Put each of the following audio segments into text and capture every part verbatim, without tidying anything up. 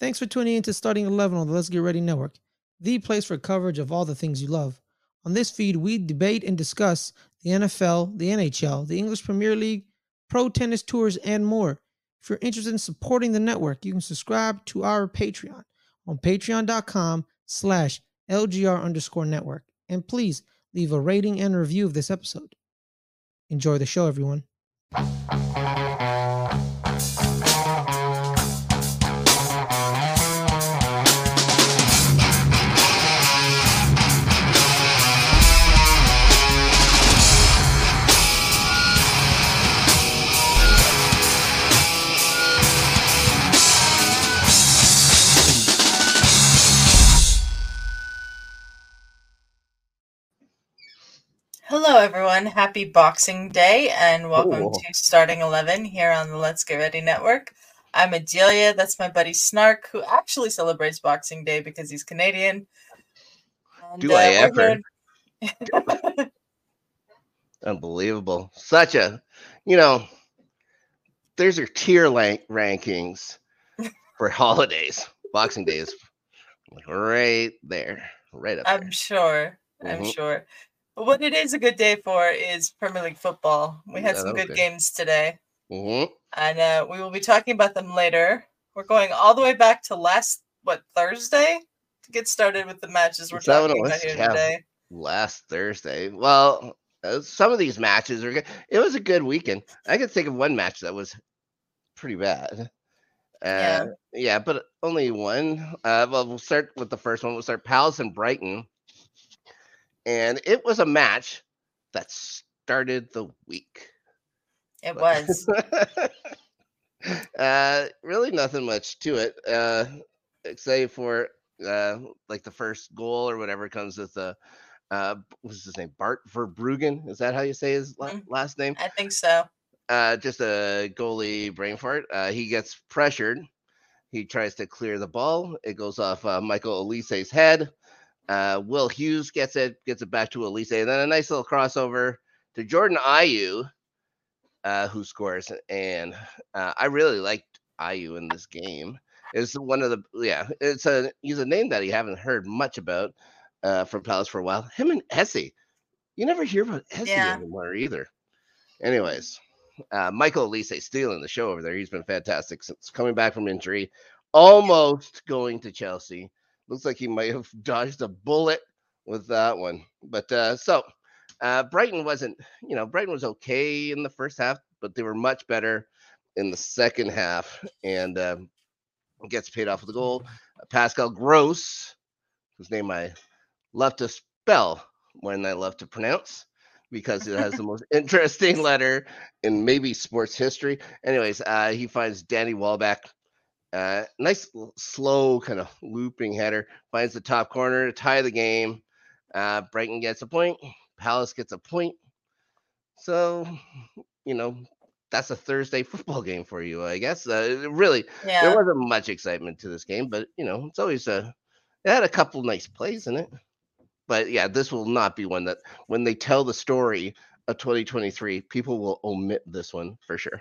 Thanks for tuning in to Starting eleven on the Let's Get Ready Network, the place for coverage of all the things you love. On this feed, we debate and discuss the N F L, the N H L, the English Premier League, pro tennis tours, and more. If you're interested in supporting the network, you can subscribe to our Patreon on patreon.com slash LGR underscore network. And please leave a rating and review of this episode. Enjoy the show, everyone. Hello, everyone. Happy Boxing Day, and welcome Ooh. to Starting eleven here on the Let's Get Ready Network. I'm Adelia. That's my buddy Snark, who actually celebrates Boxing Day because he's Canadian. And, Do uh, I ever? Gonna... Unbelievable. Such a, you know, there's your tier rank rankings for holidays. Boxing Day is right there, right up I'm there. sure. Mm-hmm. I'm sure. What it is a good day for is Premier League football. We had some good games today. Mm-hmm. And uh, we will be talking about them later. We're going all the way back to last, what, Thursday? To get started with the matches we're talking about here today. Last Thursday. Well, uh, some of these matches are good. It was a good weekend. I could think of one match that was pretty bad. Uh, yeah. yeah, but only one. Uh, well, we'll start with the first one. We'll start Palace and Brighton. And it was a match that started the week. It was. uh, really nothing much to it, uh, except for uh, like the first goal or whatever comes with the, uh, what's his name, Bart Verbruggen? Is that how you say his la- last name? I think so. Uh, just a goalie brain fart. Uh, he gets pressured. He tries to clear the ball. It goes off uh, Michael Olise's head. Uh, Will Hughes gets it, gets it back to Olise, and then a nice little crossover to Jordan Ayew, uh, who scores. And uh, I really liked Ayew in this game. It's one of the yeah. It's a he's a name that you haven't heard much about uh, from Palace for a while. Him and Eze, you never hear about Eze yeah. anymore either. Anyways, uh, Michael Olise stealing the show over there. He's been fantastic since coming back from injury, almost going to Chelsea. Looks like he might have dodged a bullet with that one. But uh, so uh, Brighton wasn't, you know, Brighton was okay in the first half, but they were much better in the second half. And uh, gets paid off with a goal. Uh, Pascal Gross, whose name I love to spell more than I love to pronounce, because it has the most interesting letter in maybe sports history. Anyways, uh, he finds Danny Welbeck. Uh, nice slow kind of looping header, finds the top corner to tie the game. Uh, Brighton gets a point, Palace gets a point. So, you know, that's a Thursday football game for you, I guess. Uh, really, yeah. There wasn't much excitement to this game, but you know, it's always a. It had a couple nice plays in it, but yeah, this will not be one that when they tell the story of twenty twenty-three, people will omit this one for sure.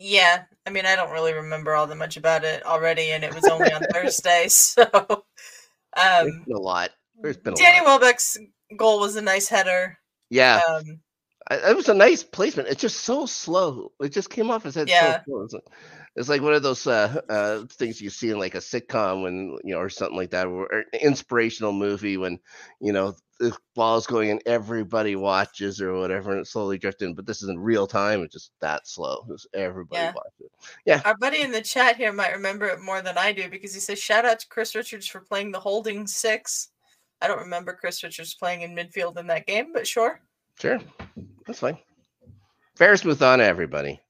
Yeah, I mean, I don't really remember all that much about it already, and it was only on Thursday, so... Um, There's been a lot. There's been a Danny lot. Welbeck's goal was a nice header. Yeah. Um, I, it was a nice placement. It's just so slow. It just came off his head yeah. so slow. It's like, it's like one of those uh, uh, things you see in, like, a sitcom when, you know, or something like that, or an inspirational movie when, you know, the ball's going and everybody watches or whatever, and it slowly drifts in. But this is in real time. It's just that slow. Just everybody yeah. watches. Yeah. Our buddy in the chat here might remember it more than I do because he says, shout out to Chris Richards for playing the holding six. I don't remember Chris Richards playing in midfield in that game, but sure. Sure. That's fine. Faris Mouthana, everybody.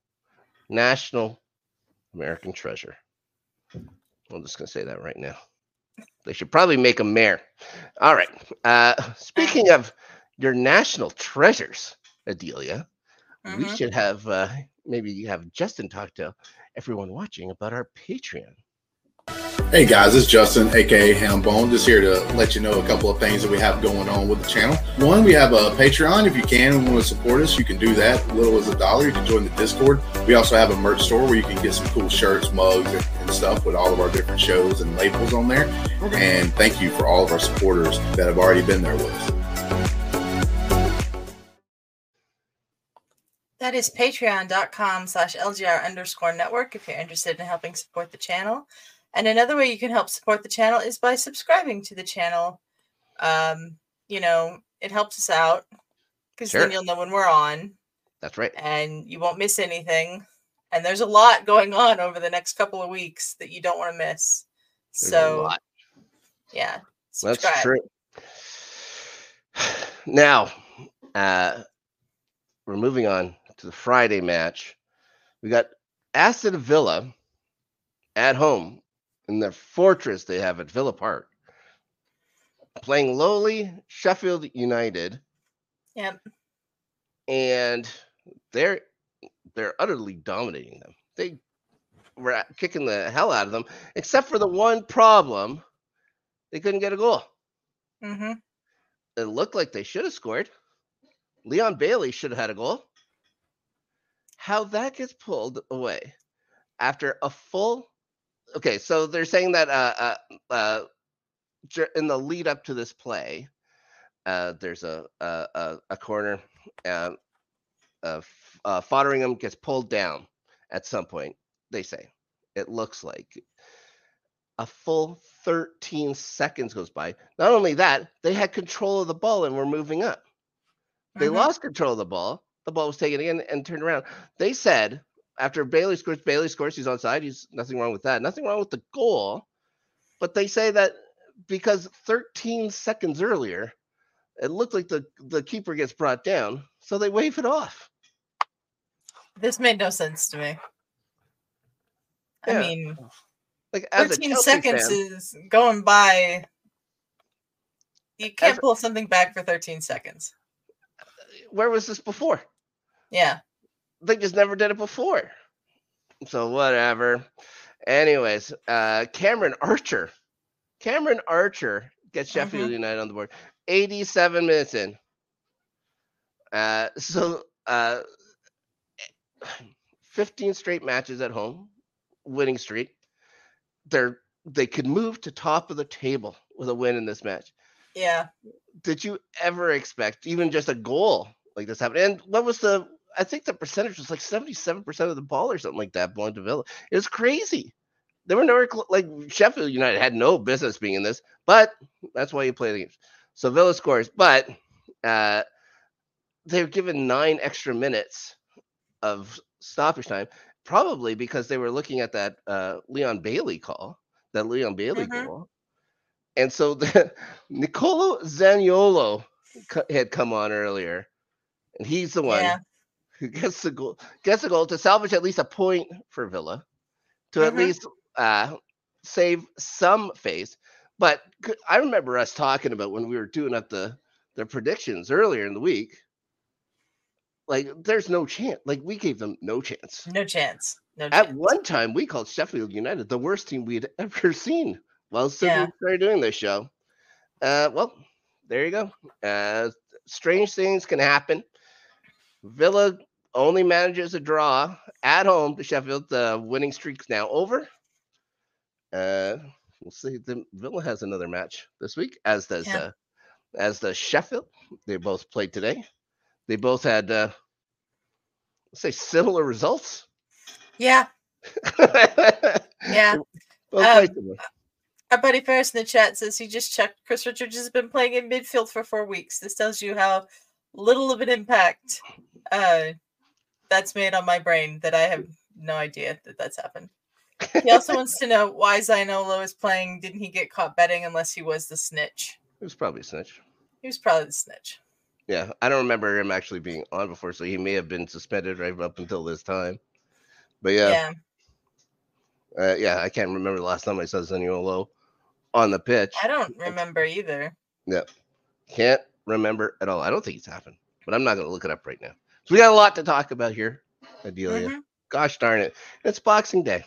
National American treasure. I'm just going to say that right now. They should probably make him mayor. All right. Uh, speaking of your national treasures, Adelia, mm-hmm. we should have uh, maybe you have Justin talk to everyone watching about our Patreon. Hey guys, it's Justin, aka Hambone, just here to let you know a couple of things that we have going on with the channel. One, we have a Patreon. If you can and want to support us, you can do that. Little as a dollar, you can join the Discord. We also have a merch store where you can get some cool shirts, mugs, and, and stuff with all of our different shows and labels on there. Okay. And thank you for all of our supporters that have already been there with us. That is patreon.com slash LGR underscore network if you're interested in helping support the channel. And another way you can help support the channel is by subscribing to the channel. Um, you know, it helps us out because sure. Then you'll know when we're on. That's right. And you won't miss anything. And there's a lot going on over the next couple of weeks that you don't want to miss. There's so, a lot. yeah, subscribe. That's true. Now, uh, we're moving on to the Friday match. We got Aston Villa at home. In their fortress they have at Villa Park, playing lowly Sheffield United. Yep. And they're they're utterly dominating them. They were kicking the hell out of them, except for the one problem: they couldn't get a goal. Mm-hmm. It looked like they should have scored. Leon Bailey should have had a goal. How that gets pulled away after a full. Okay, so they're saying that uh, uh, uh, in the lead up to this play, uh, there's a a, a corner. Uh, uh, uh, Fotheringham gets pulled down at some point, they say. It looks like a full thirteen seconds goes by. Not only that, they had control of the ball and were moving up. They mm-hmm. lost control of the ball. The ball was taken again and turned around. They said... After Bailey scores, Bailey scores, he's onside. He's nothing wrong with that. Nothing wrong with the goal. But they say that because thirteen seconds earlier, it looked like the, the keeper gets brought down. So they wave it off. This made no sense to me. Yeah. I mean, like as thirteen seconds fan, is going by. You can't pull a, something back for thirteen seconds. Where was this before? Yeah. They just never did it before. So whatever. Anyways, uh, Cameron Archer. Cameron Archer gets Sheffield mm-hmm. United on the board. eighty-seven minutes in. Uh, so uh, fifteen straight matches at home. Winning streak. They're, they could move to top of the table with a win in this match. Yeah. Did you ever expect even just a goal like this happen? And what was the... I think the percentage was like seventy-seven percent of the ball or something like that blown to Villa. It was crazy. They were never cl- like Sheffield United had no business being in this, but that's why you play the games. So Villa scores, but uh, they were given nine extra minutes of stoppage time, probably because they were looking at that uh, Leon Bailey call, that Leon Bailey mm-hmm. goal. And so the, Nicolo Zaniolo co- had come on earlier, and he's the one. Yeah. Who gets the goal? Gets the goal to salvage at least a point for Villa, to mm-hmm. at least uh, save some face. But I remember us talking about when we were doing up the the predictions earlier in the week. Like, there's no chance. Like, we gave them no chance. No chance. No chance. At one time, we called Sheffield United the worst team we'd ever seen. Well, since yeah. we started doing this show, uh, well, there you go. Uh, strange things can happen. Villa only manages a draw at home to Sheffield. The winning streak's now over. Uh, we'll see. The Villa has another match this week, as does yeah. uh, as does Sheffield. They both played today. They both had uh, let's say similar results. Yeah. yeah. Um, our buddy Ferris in the chat says he just checked. Chris Richards has been playing in midfield for four weeks. This tells you how little of an impact uh, that's made on my brain that I have no idea that that's happened. He also wants to know why Zaniolo is playing. Didn't he get caught betting unless he was the snitch? He was probably a snitch. He was probably the snitch. Yeah, I don't remember him actually being on before, so he may have been suspended right up until this time. But yeah. Yeah, uh, yeah I can't remember the last time I saw Zaniolo on the pitch. I don't remember either. Yeah. Can't. remember at all. I don't think it's happened, but I'm not going to look it up right now. So we got a lot to talk about here, Adelia. Mm-hmm. Gosh darn it. It's Boxing Day.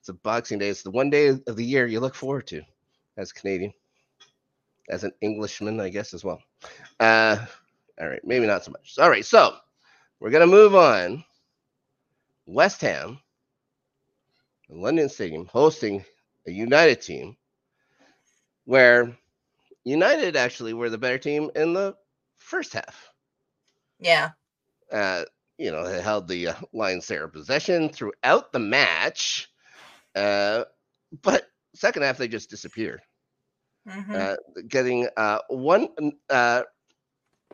It's a Boxing Day. It's the one day of the year you look forward to as a Canadian, as an Englishman, I guess, as well. Uh, all right, maybe not so much. All right, so we're going to move on. West Ham, the London Stadium, hosting a United team where United actually were the better team in the first half. Yeah. Uh, you know, they held the uh, lion's share of possession throughout the match. Uh, but second half, they just disappeared. Mm-hmm. Uh, getting uh, one, uh,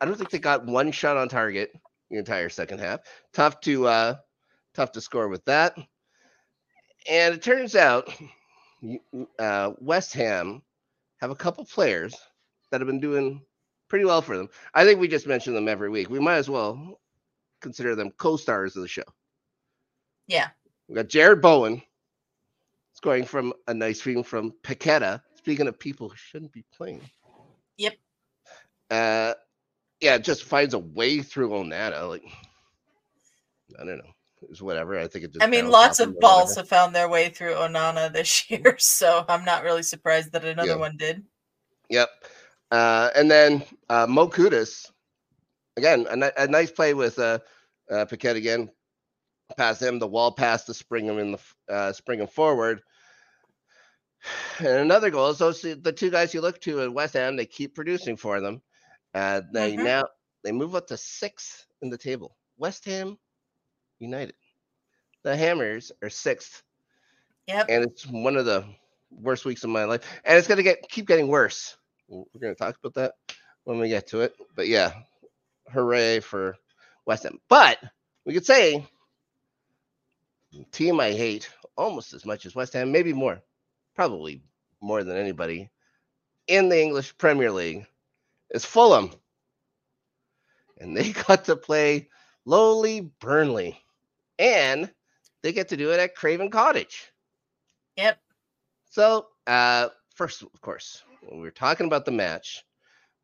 I don't think they got one shot on target the entire second half. Tough to, uh, tough to score with that. And it turns out uh, West Ham have a couple players that have been doing pretty well for them. I think we just mention them every week. We might as well consider them co-stars of the show. Yeah. We got Jared Bowen scoring from a nice feed from Paqueta. Speaking of people who shouldn't be playing. Yep. Uh, yeah, just finds a way through Onana. Like, I don't know. It was whatever. I think it just I mean, lots of balls whatever. have found their way through Onana this year, so I'm not really surprised that another yep. one did. Yep. Uh, and then uh, Mo Kudus, again, a, a nice play with uh, uh, Paquette again. Pass him, the wall pass to spring him in the uh, spring him forward. And another goal. So the two guys you look to at West Ham, they keep producing for them. Uh, they mm-hmm. now they move up to sixth in the table. West Ham United. The Hammers are sixth. Yep. And it's one of the worst weeks of my life. And it's going to get keep getting worse. We're going to talk about that when we get to it. But yeah, hooray for West Ham. But we could say the team I hate almost as much as West Ham, maybe more, probably more than anybody in the English Premier League is Fulham. And they got to play lowly Burnley, and they get to do it at Craven Cottage. Yep. So, uh, first, of course, when we were talking about the match,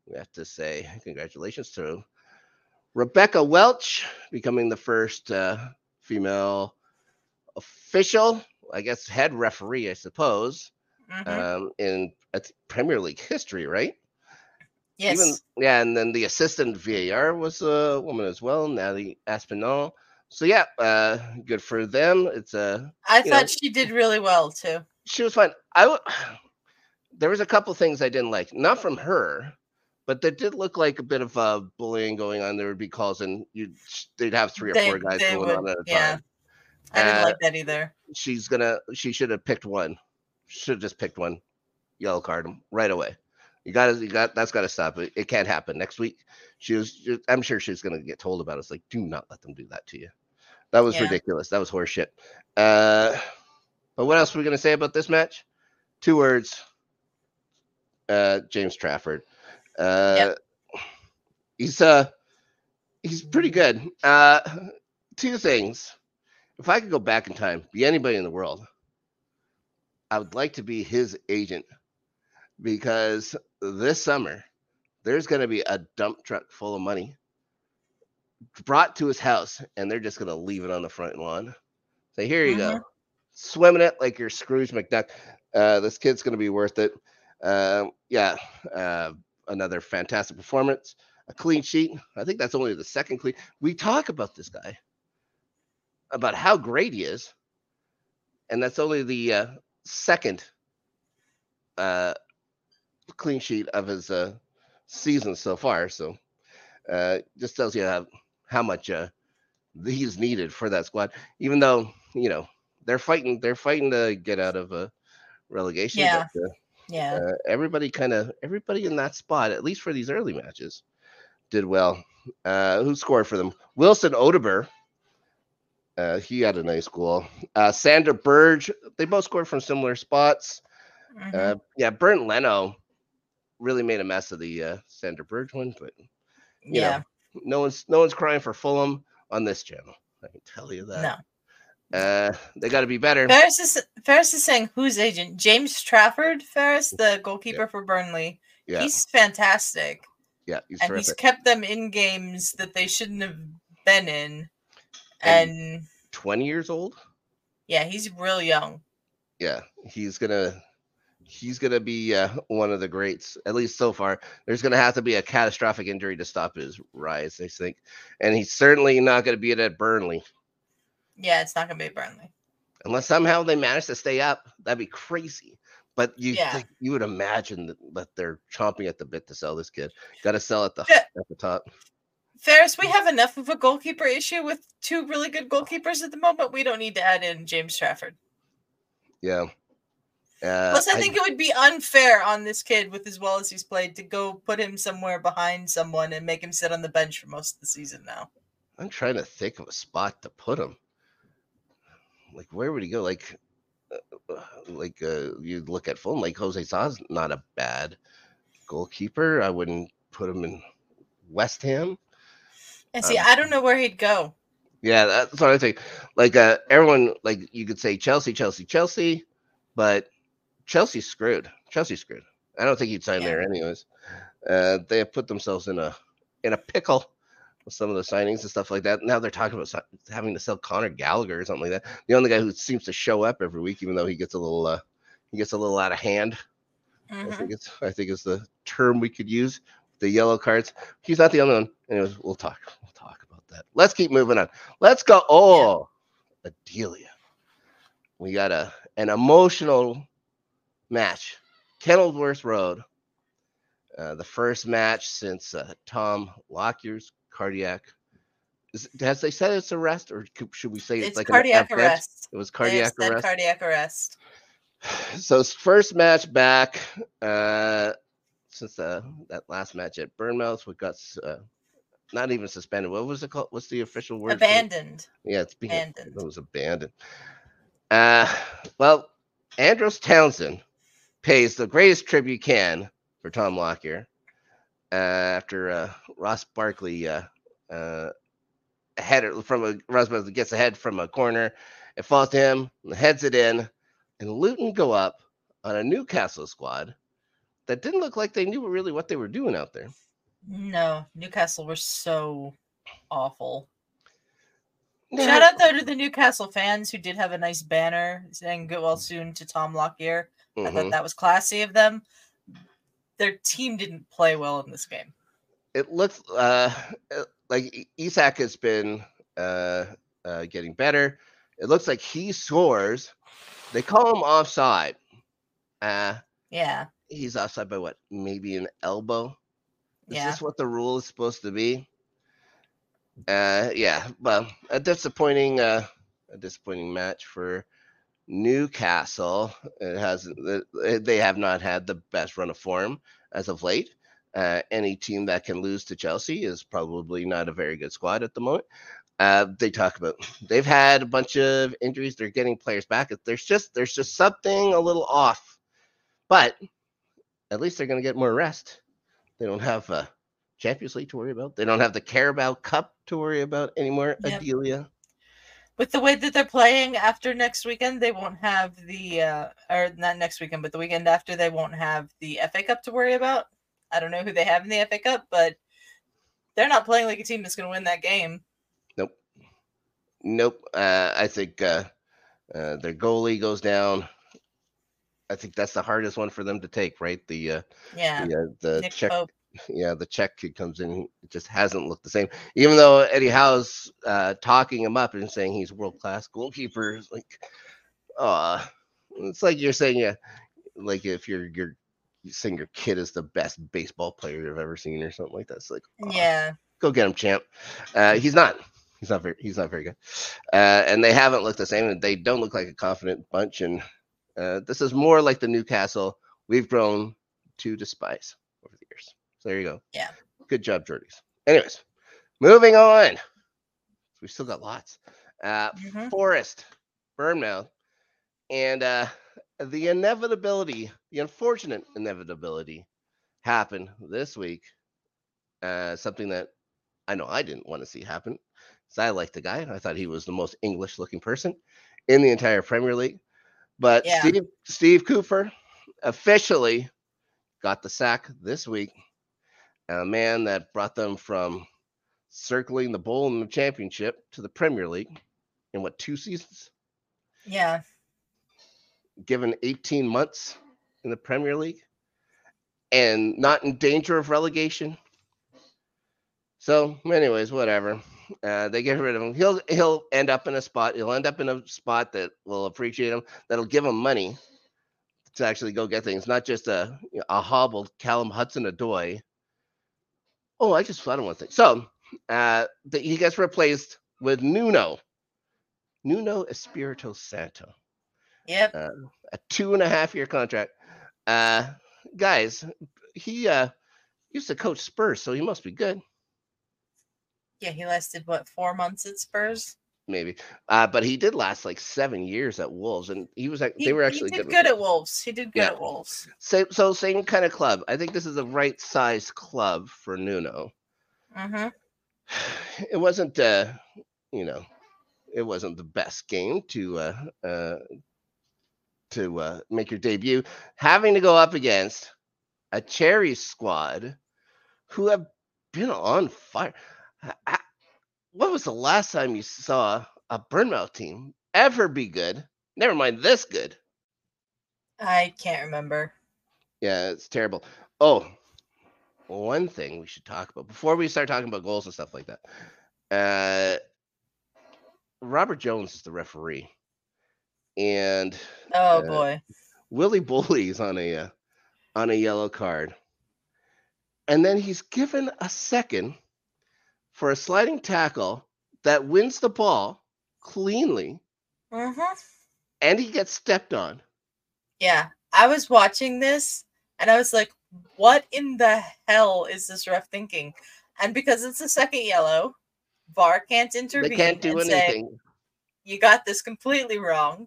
we have to say congratulations to Rebecca Welch becoming the first uh, female official, I guess, head referee, I suppose, mm-hmm. um, in Premier League history, right? Yes. Even, yeah, and then the assistant V A R was a woman as well, Natalie Aspinall. So, yeah, uh, good for them. It's a. I thought know, she did really well, too. She was fine. I w- there was a couple things I didn't like. Not from her, but there did look like a bit of uh, bullying going on. There would be calls, and you'd, they'd have three or they, four guys going would, on at a yeah. time. I didn't uh, like that either. She's gonna. She should have picked one. Should have just picked one. Yellow card him right away. You got to, you got, that's got to stop. It, it can't happen. Next week, she was, just, I'm sure she's going to get told about it. It's like, do not let them do that to you. That was yeah. ridiculous. That was horseshit. Uh, but what else are we going to say about this match? Two words. Uh, James Trafford. Uh, yep. He's, uh, he's pretty good. Uh, two things. If I could go back in time, be anybody in the world, I would like to be his agent. Because this summer, there's going to be a dump truck full of money brought to his house, and they're just going to leave it on the front lawn. So here you mm-hmm. go. Swimming it like you're Scrooge McDuck. Uh, this kid's going to be worth it. Uh, yeah, uh, another fantastic performance. A clean sheet. I think that's only the second clean. We talk about this guy, about how great he is, and that's only the uh, second uh clean sheet of his uh, season so far. So uh, just tells you how, how much uh, he's needed for that squad, even though, you know, they're fighting, they're fighting to get out of a relegation. Yeah. But, uh, yeah. Uh, everybody kind of, everybody in that spot, at least for these early matches, did well. Uh, who scored for them? Wilson Odeber. Uh, he had a nice goal. Uh, Sander Berge. They both scored from similar spots. Mm-hmm. Uh, yeah. Bernd Leno really made a mess of the uh, Sander Berge one, but you yeah, know, no one's no one's crying for Fulham on this channel. I can tell you that. No, uh, they got to be better. Ferris is Ferris is saying who's agent James Trafford. Ferris, the goalkeeper yeah. for Burnley, yeah. he's fantastic. Yeah, he's and terrific. He's kept them in games that they shouldn't have been in. And, and twenty years old. Yeah, he's real young. yeah, he's gonna he's gonna be uh, one of the greats, at least so far. There's gonna have to be a catastrophic injury to stop his rise, I think, and he's certainly not gonna be it at Burnley. Yeah, it's not gonna be at Burnley unless somehow they manage to stay up. That'd be crazy. But you yeah. think, you would imagine that, that they're chomping at the bit to sell this kid. Got to sell at the yeah. at the top. Ferris, we have enough of a goalkeeper issue with two really good goalkeepers at the moment. We don't need to add in James Trafford. Yeah. Uh, Plus, I think I, it would be unfair on this kid, with as well as he's played, to go put him somewhere behind someone and make him sit on the bench for most of the season now. I'm trying to think of a spot to put him. Like, where would he go? Like, uh, like uh, you look at Fulham, like Jose Sa's not a bad goalkeeper. I wouldn't put him in West Ham. And see, um, I don't know where he'd go. Yeah, that's what I think. Like, uh, everyone, like, you could say Chelsea, Chelsea, Chelsea, but Chelsea's screwed. Chelsea's screwed. I don't think he'd sign yeah. there anyways. Uh, they have put themselves in a in a pickle with some of the signings and stuff like that. Now they're talking about having to sell Conor Gallagher or something like that. The only guy who seems to show up every week, even though he gets a little uh, he gets a little out of hand. Mm-hmm. I think it's I think it's the term we could use. The yellow cards. He's not the only one. Anyways, we'll talk. We'll talk about that. Let's keep moving on. Let's go. Oh, yeah. Adelia. We got a an emotional match. Kenilworth Road. Uh, the first match since uh, Tom Lockyer's cardiac. Is, has they said it's arrest, or should we say it's, it's like cardiac an arrest? It was cardiac they arrest. Cardiac arrest. So first match back. Uh, Since uh, that last match at Bournemouth, we got uh, not even suspended. What was it called? What's the official word? Abandoned. Yeah, it's being abandoned. It was abandoned. Uh, well, Andros Townsend pays the greatest tribute he can for Tom Lockyer uh, after uh, Ross Barkley uh, uh, header from a Ross Barkley gets a head from a corner. It falls to him, and heads it in, and Luton go up on a Newcastle squad that didn't look like they knew really what they were doing out there. No, Newcastle were so awful. No. Shout out, though, to the Newcastle fans who did have a nice banner saying "Get well soon" to Tom Lockyer. Mm-hmm. I thought that was classy of them. Their team didn't play well in this game. It looks uh, like Isak has been uh, uh, getting better. It looks like he scores. They call him offside. Uh, yeah. He's offside by what? Maybe an elbow. Is yeah. this what the rule is supposed to be? Uh, yeah. Well, a disappointing, uh, a disappointing match for Newcastle. It has they have not had the best run of form as of late. Uh, any team that can lose to Chelsea is probably not a very good squad at the moment. Uh, they talk about they've had a bunch of injuries. They're getting players back. There's just there's just something a little off, but at least they're going to get more rest. They don't have a Champions League to worry about. They don't have the Carabao Cup to worry about anymore, yep. Adelia. With the way that they're playing after next weekend, they won't have the, uh, or not next weekend, but the weekend after, they won't have the F A Cup to worry about. I don't know who they have in the F A Cup, but they're not playing like a team that's going to win that game. Nope. Nope. Uh, I think uh, uh, their goalie goes down. I think that's the hardest one for them to take, right? The uh, yeah, the, uh, the Nick Czech, Pope. yeah, the Czech kid comes in, it just hasn't looked the same. Even though Eddie Howe's uh, talking him up and saying he's world class goalkeeper, it's like, ah, uh, it's like you're saying, yeah, like if you're you're saying your kid is the best baseball player you've ever seen or something like that. It's like, uh, yeah, go get him, champ. Uh, he's not. He's not very. He's not very good. Uh, and they haven't looked the same, and they don't look like a confident bunch. And Uh, this is more like the Newcastle we've grown to despise over the years. So there you go. Yeah. Good job, Jordies. Anyways, moving on. We've still got lots. Uh, mm-hmm. Forest, Bournemouth, and uh, the inevitability, the unfortunate inevitability happened this week. Uh, something that I know I didn't want to see happen. Because I liked the guy. I thought he was the most English-looking person in the entire Premier League. But yeah. Steve, Steve Cooper officially got the sack this week. A man that brought them from circling the bowl in the championship to the Premier League in what, two seasons? Yeah. given eighteen months in the Premier League and not in danger of relegation. So anyways, whatever. Uh, they get rid of him. He'll he'll end up in a spot. He'll end up in a spot that will appreciate him, that'll give him money to actually go get things, not just a, a hobbled Callum Hudson-Odoi. Oh, I just thought of one thing. So uh, the, he gets replaced with Nuno. Nuno Espirito Santo. Yep. Uh, a two and a half year contract. Uh, guys, he uh, used to coach Spurs, so he must be good. Yeah, he lasted, what, four months at Spurs? Maybe. Uh, but he did last like seven years at Wolves, and he was like, they were actually he did good, good at Wolves. He did good yeah. at Wolves. So, so same kind of club. I think this is the right size club for Nuno. Mm-hmm. It wasn't, uh, you know, it wasn't the best game to uh, uh, to uh, make your debut, having to go up against a Cherry squad who have been on fire. I, what was the last time you saw a Bournemouth team ever be good? Never mind this good. I can't remember. Yeah, it's terrible. Oh, one thing we should talk about before we start talking about goals and stuff like that. Uh, Robert Jones is the referee, and oh uh, boy, Willy Boley's on a uh, on a yellow card, and then he's given a second for a sliding tackle that wins the ball cleanly, mm-hmm. and he gets stepped on. Yeah, I was watching this, and I was like, what in the hell is this ref thinking? And because it's a second yellow, V A R can't intervene. They can't do anything. Say, you got this completely wrong.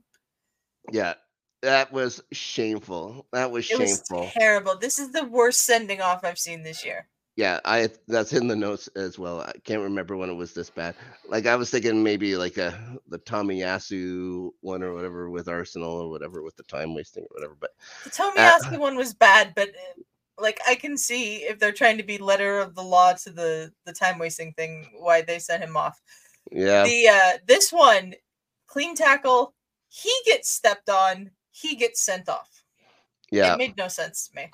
Yeah, that was shameful. That was it shameful. It was terrible. This is the worst sending off I've seen this year. Yeah, I that's in the notes as well. I can't remember when it was this bad. Like, I was thinking maybe like a the Tomiyasu one or whatever with Arsenal or whatever with the time wasting or whatever. But the Tomiyasu uh, one was bad, but like I can see if they're trying to be letter of the law to the the time wasting thing, why they sent him off. Yeah. The uh, this one, clean tackle, he gets stepped on, he gets sent off. Yeah, it made no sense to me.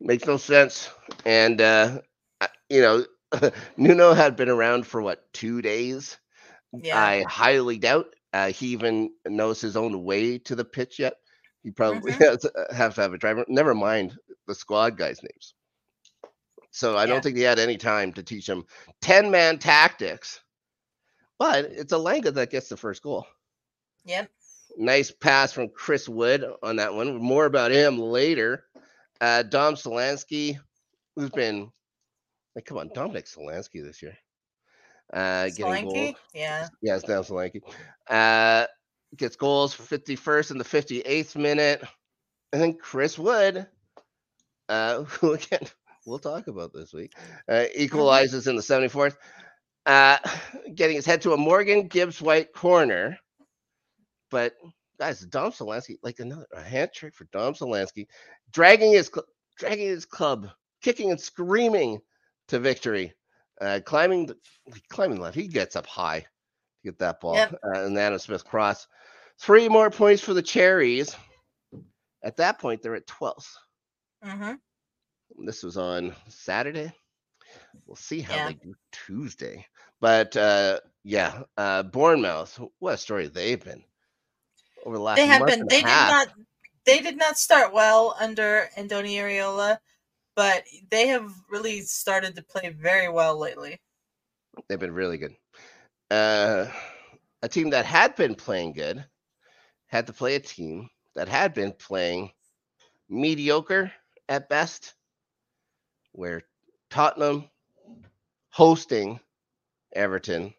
Makes no sense. And, uh, you know, Nuno had been around for, what, two days? Yeah. I highly doubt uh, he even knows his own way to the pitch yet. He probably mm-hmm. has, has to have a driver. Never mind the squad guys' names. So I yeah. don't think he had any time to teach him ten-man tactics. But it's Alanga that gets the first goal. Yep. Nice pass from Chris Wood on that one. More about him later. Uh, Dom Solanke, who's been like, come on, Dominic Solanke this year. Uh, getting goals. Yeah. Yeah, it's Dom Solanke. Uh, gets goals fifty-first in the fifty-eighth minute. And then Chris Wood, uh, who again, we'll talk about this week, uh, equalizes in the seventy-fourth. Uh, getting his head to a Morgan Gibbs-White corner. But guys, Dom Solanke, like another a hand trick for Dom Solanke, dragging his dragging his club, kicking and screaming to victory, uh, climbing the, climbing left. He gets up high to get that ball, yep. uh, and Adam Smith cross. Three more points for the Cherries. At that point, they're at twelfth. Mm-hmm. This was on Saturday. We'll see how yeah. they do Tuesday. But uh, yeah, uh, Bournemouth, what a story they've been. Over the last they have been. They did not. They did not start well under Andoni Areola, but they have really started to play very well lately. They've been really good. Uh, a team that had been playing good had to play a team that had been playing mediocre at best, where Tottenham hosting Everton,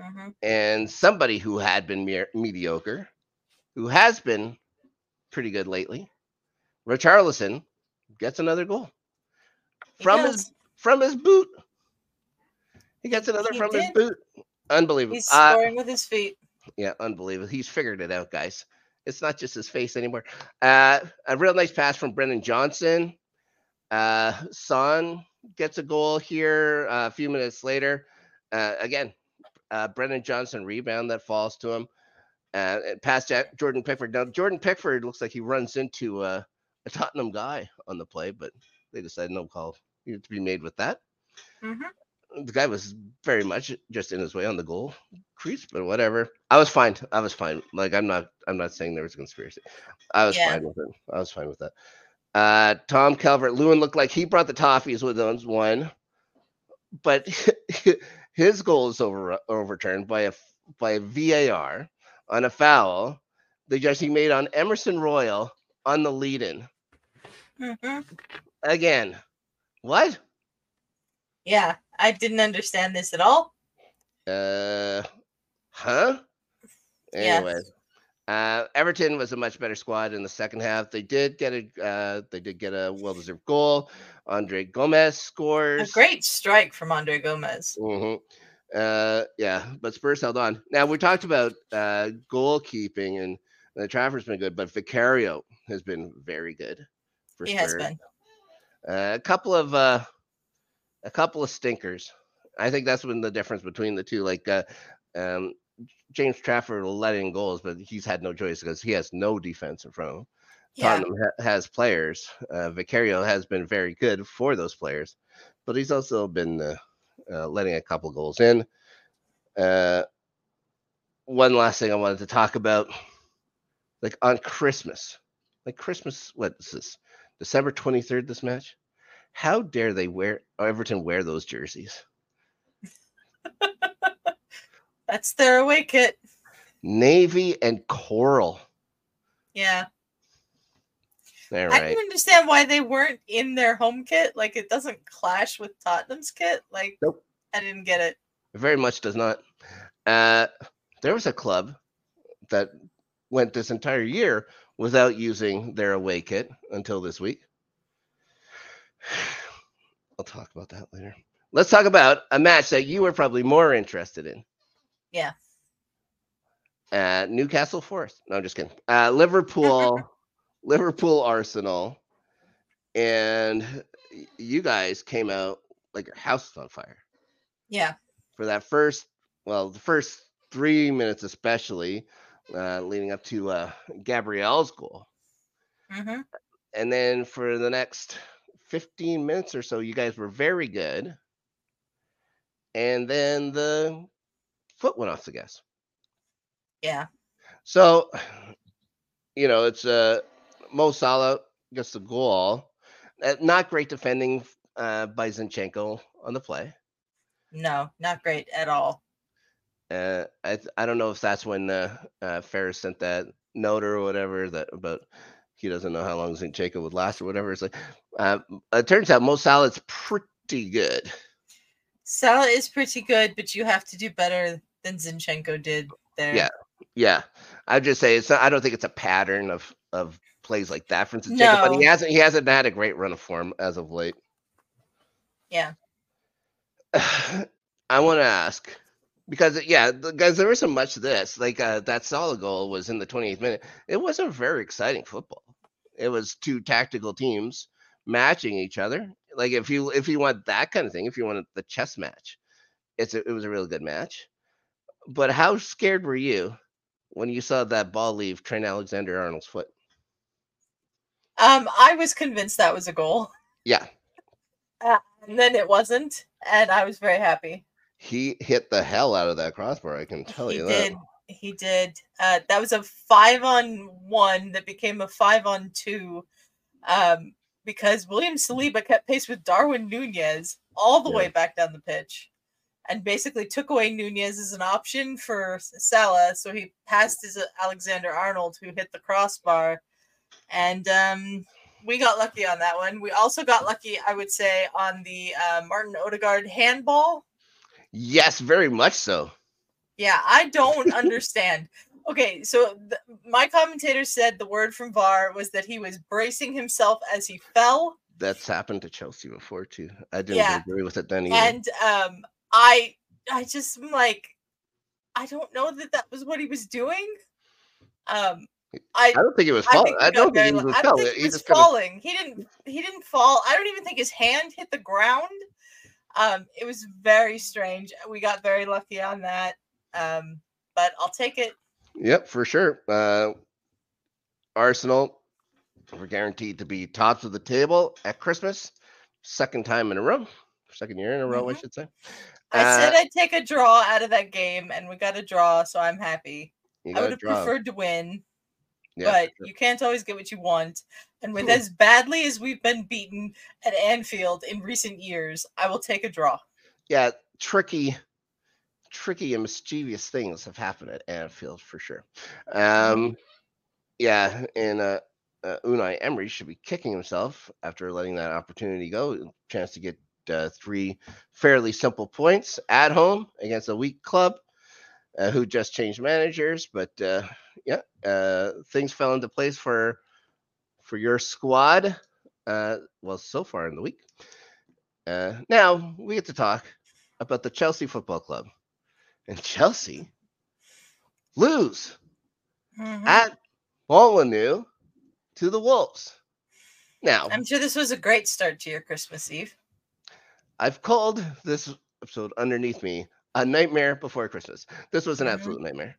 mm-hmm. and somebody who had been me- mediocre. Who has been pretty good lately? Richarlison gets another goal from his from his boot. He gets another he from did. his boot. Unbelievable! He's scoring uh, with his feet. Yeah, unbelievable. He's figured it out, guys. It's not just his face anymore. Uh, a real nice pass from Brennan Johnson. Uh, Son gets a goal here uh, a few minutes later. Uh, again, uh, Brennan Johnson rebound that falls to him. uh, past Jordan Pickford. Now, Jordan Pickford looks like he runs into uh, a Tottenham guy on the play, but they decided no call needed to be made with that. Mm-hmm. The guy was very much just in his way on the goal crease, but whatever. I was fine. I was fine. Like, I'm not I'm not saying there was a conspiracy. I was yeah. fine with it. I was fine with that. Uh, Tom Calvert-Lewin looked like he brought the toffees with those one, but his goal is over, overturned by a by a V A R on a foul the judging made on Emerson Royal on the lead-in. Mm-hmm. Again, what? Yeah, I didn't understand this at all. Uh, huh? Anyway. Yes. Uh, Everton was a much better squad in the second half. They did get a uh, they did get a well-deserved goal. André Gomes scores. A great strike from André Gomes. Mm-hmm. Uh, yeah, but Spurs held on. Now, we talked about uh, goalkeeping, and uh, Trafford's been good, but Vicario has been very good for Spurs. He has been. Uh, a couple of uh, a couple of stinkers. I think that's been the difference between the two. Like, uh, um. James Trafford will let in goals, but he's had no choice because he has no defense in front of him. Yeah. Tottenham ha- has players. Uh, Vicario has been very good for those players, but he's also been uh, uh, letting a couple goals in. Uh, one last thing I wanted to talk about, like on Christmas, like Christmas, what is this? December twenty-third, this match? How dare they wear, Everton wear those jerseys? That's their away kit. Navy and coral. Yeah. They're I right. don't understand why they weren't in their home kit. Like, it doesn't clash with Tottenham's kit. Like, nope. I didn't get it. It very much does not. Uh, there was a club that went this entire year without using their away kit until this week. I'll talk about that later. Let's talk about a match that you were probably more interested in. Yeah. Uh, Newcastle Forest. No, I'm just kidding. Uh, Liverpool, Liverpool, Arsenal, and you guys came out like your house was on fire. Yeah. For that first, well, the first three minutes especially, uh, leading up to uh, Gabrielle's goal. Mm-hmm. And then for the next fifteen minutes or so, you guys were very good. And then the foot went off the gas. Yeah. So, you know, it's uh, Mo Salah gets the goal. Uh, not great defending uh, by Zinchenko on the play. No, not great at all. Uh, I th- I don't know if that's when uh, uh, Ferris sent that note or whatever that about he doesn't know how long Zinchenko would last or whatever. It's like uh, it turns out Mo Salah's pretty good. Salah is pretty good, but you have to do better than Zinchenko did there. Yeah, yeah. I'd just say it's not, I don't think it's a pattern of, of plays like that from Zinchenko, no. But he hasn't he hasn't had a great run of form as of late. Yeah. I want to ask because yeah, guys, there isn't much of this. Like uh, that Salah goal was in the twenty-eighth minute. It wasn't very exciting football. It was two tactical teams matching each other. Like if you if you want that kind of thing, if you want the chess match, it's a, it was a really good match. But how scared were you when you saw that ball leave Trent Alexander-Arnold's foot? Um, I was convinced that was a goal. Yeah. Uh, and then it wasn't, and I was very happy. He hit the hell out of that crossbar, I can tell he you did. that. He did. Uh, that was a five-on-one that became a five-on-two um, because William Saliba kept pace with Darwin Nunez all the yeah. way back down the pitch. And basically took away Nunez as an option for Salah. So he passed his Alexander-Arnold, who hit the crossbar. And um, we got lucky on that one. We also got lucky, I would say, on the uh, Martin Odegaard handball. Yes, very much so. Yeah, I don't understand. Okay, so th- my commentator said the word from V A R was that he was bracing himself as he fell. That's happened to Chelsea before, too. I didn't yeah. agree with it then either. And... Um, I I just am like, I don't know that that was what he was doing. Um, I, I don't think it was falling. I don't think he was falling. I don't think he was falling. He didn't he didn't fall. I don't even think his hand hit the ground. Um, it was very strange. We got very lucky on that. Um, but I'll take it. Yep, for sure. Uh, Arsenal were guaranteed to be tops of the table at Christmas. Second time in a row. Second year in a row, mm-hmm. I should say. I uh, said I'd take a draw out of that game, and we got a draw, so I'm happy. I would have draw. preferred to win, yeah, but sure. you can't always get what you want. And with Ooh. as badly as we've been beaten at Anfield in recent years, I will take a draw. Yeah, tricky... tricky and mischievous things have happened at Anfield for sure. Um, yeah, and uh, uh, Unai Emery should be kicking himself after letting that opportunity go. Chance to get uh, three fairly simple points at home against a weak club uh, who just changed managers. But uh, yeah, uh, things fell into place for for your squad. Uh, well, so far in the week. Uh, now we get to talk about the Chelsea Football Club. And Chelsea lose mm-hmm. at Molineux to the Wolves. Now, I'm sure this was a great start to your Christmas Eve. I've called this episode underneath me a nightmare before Christmas. This was an mm-hmm. absolute nightmare.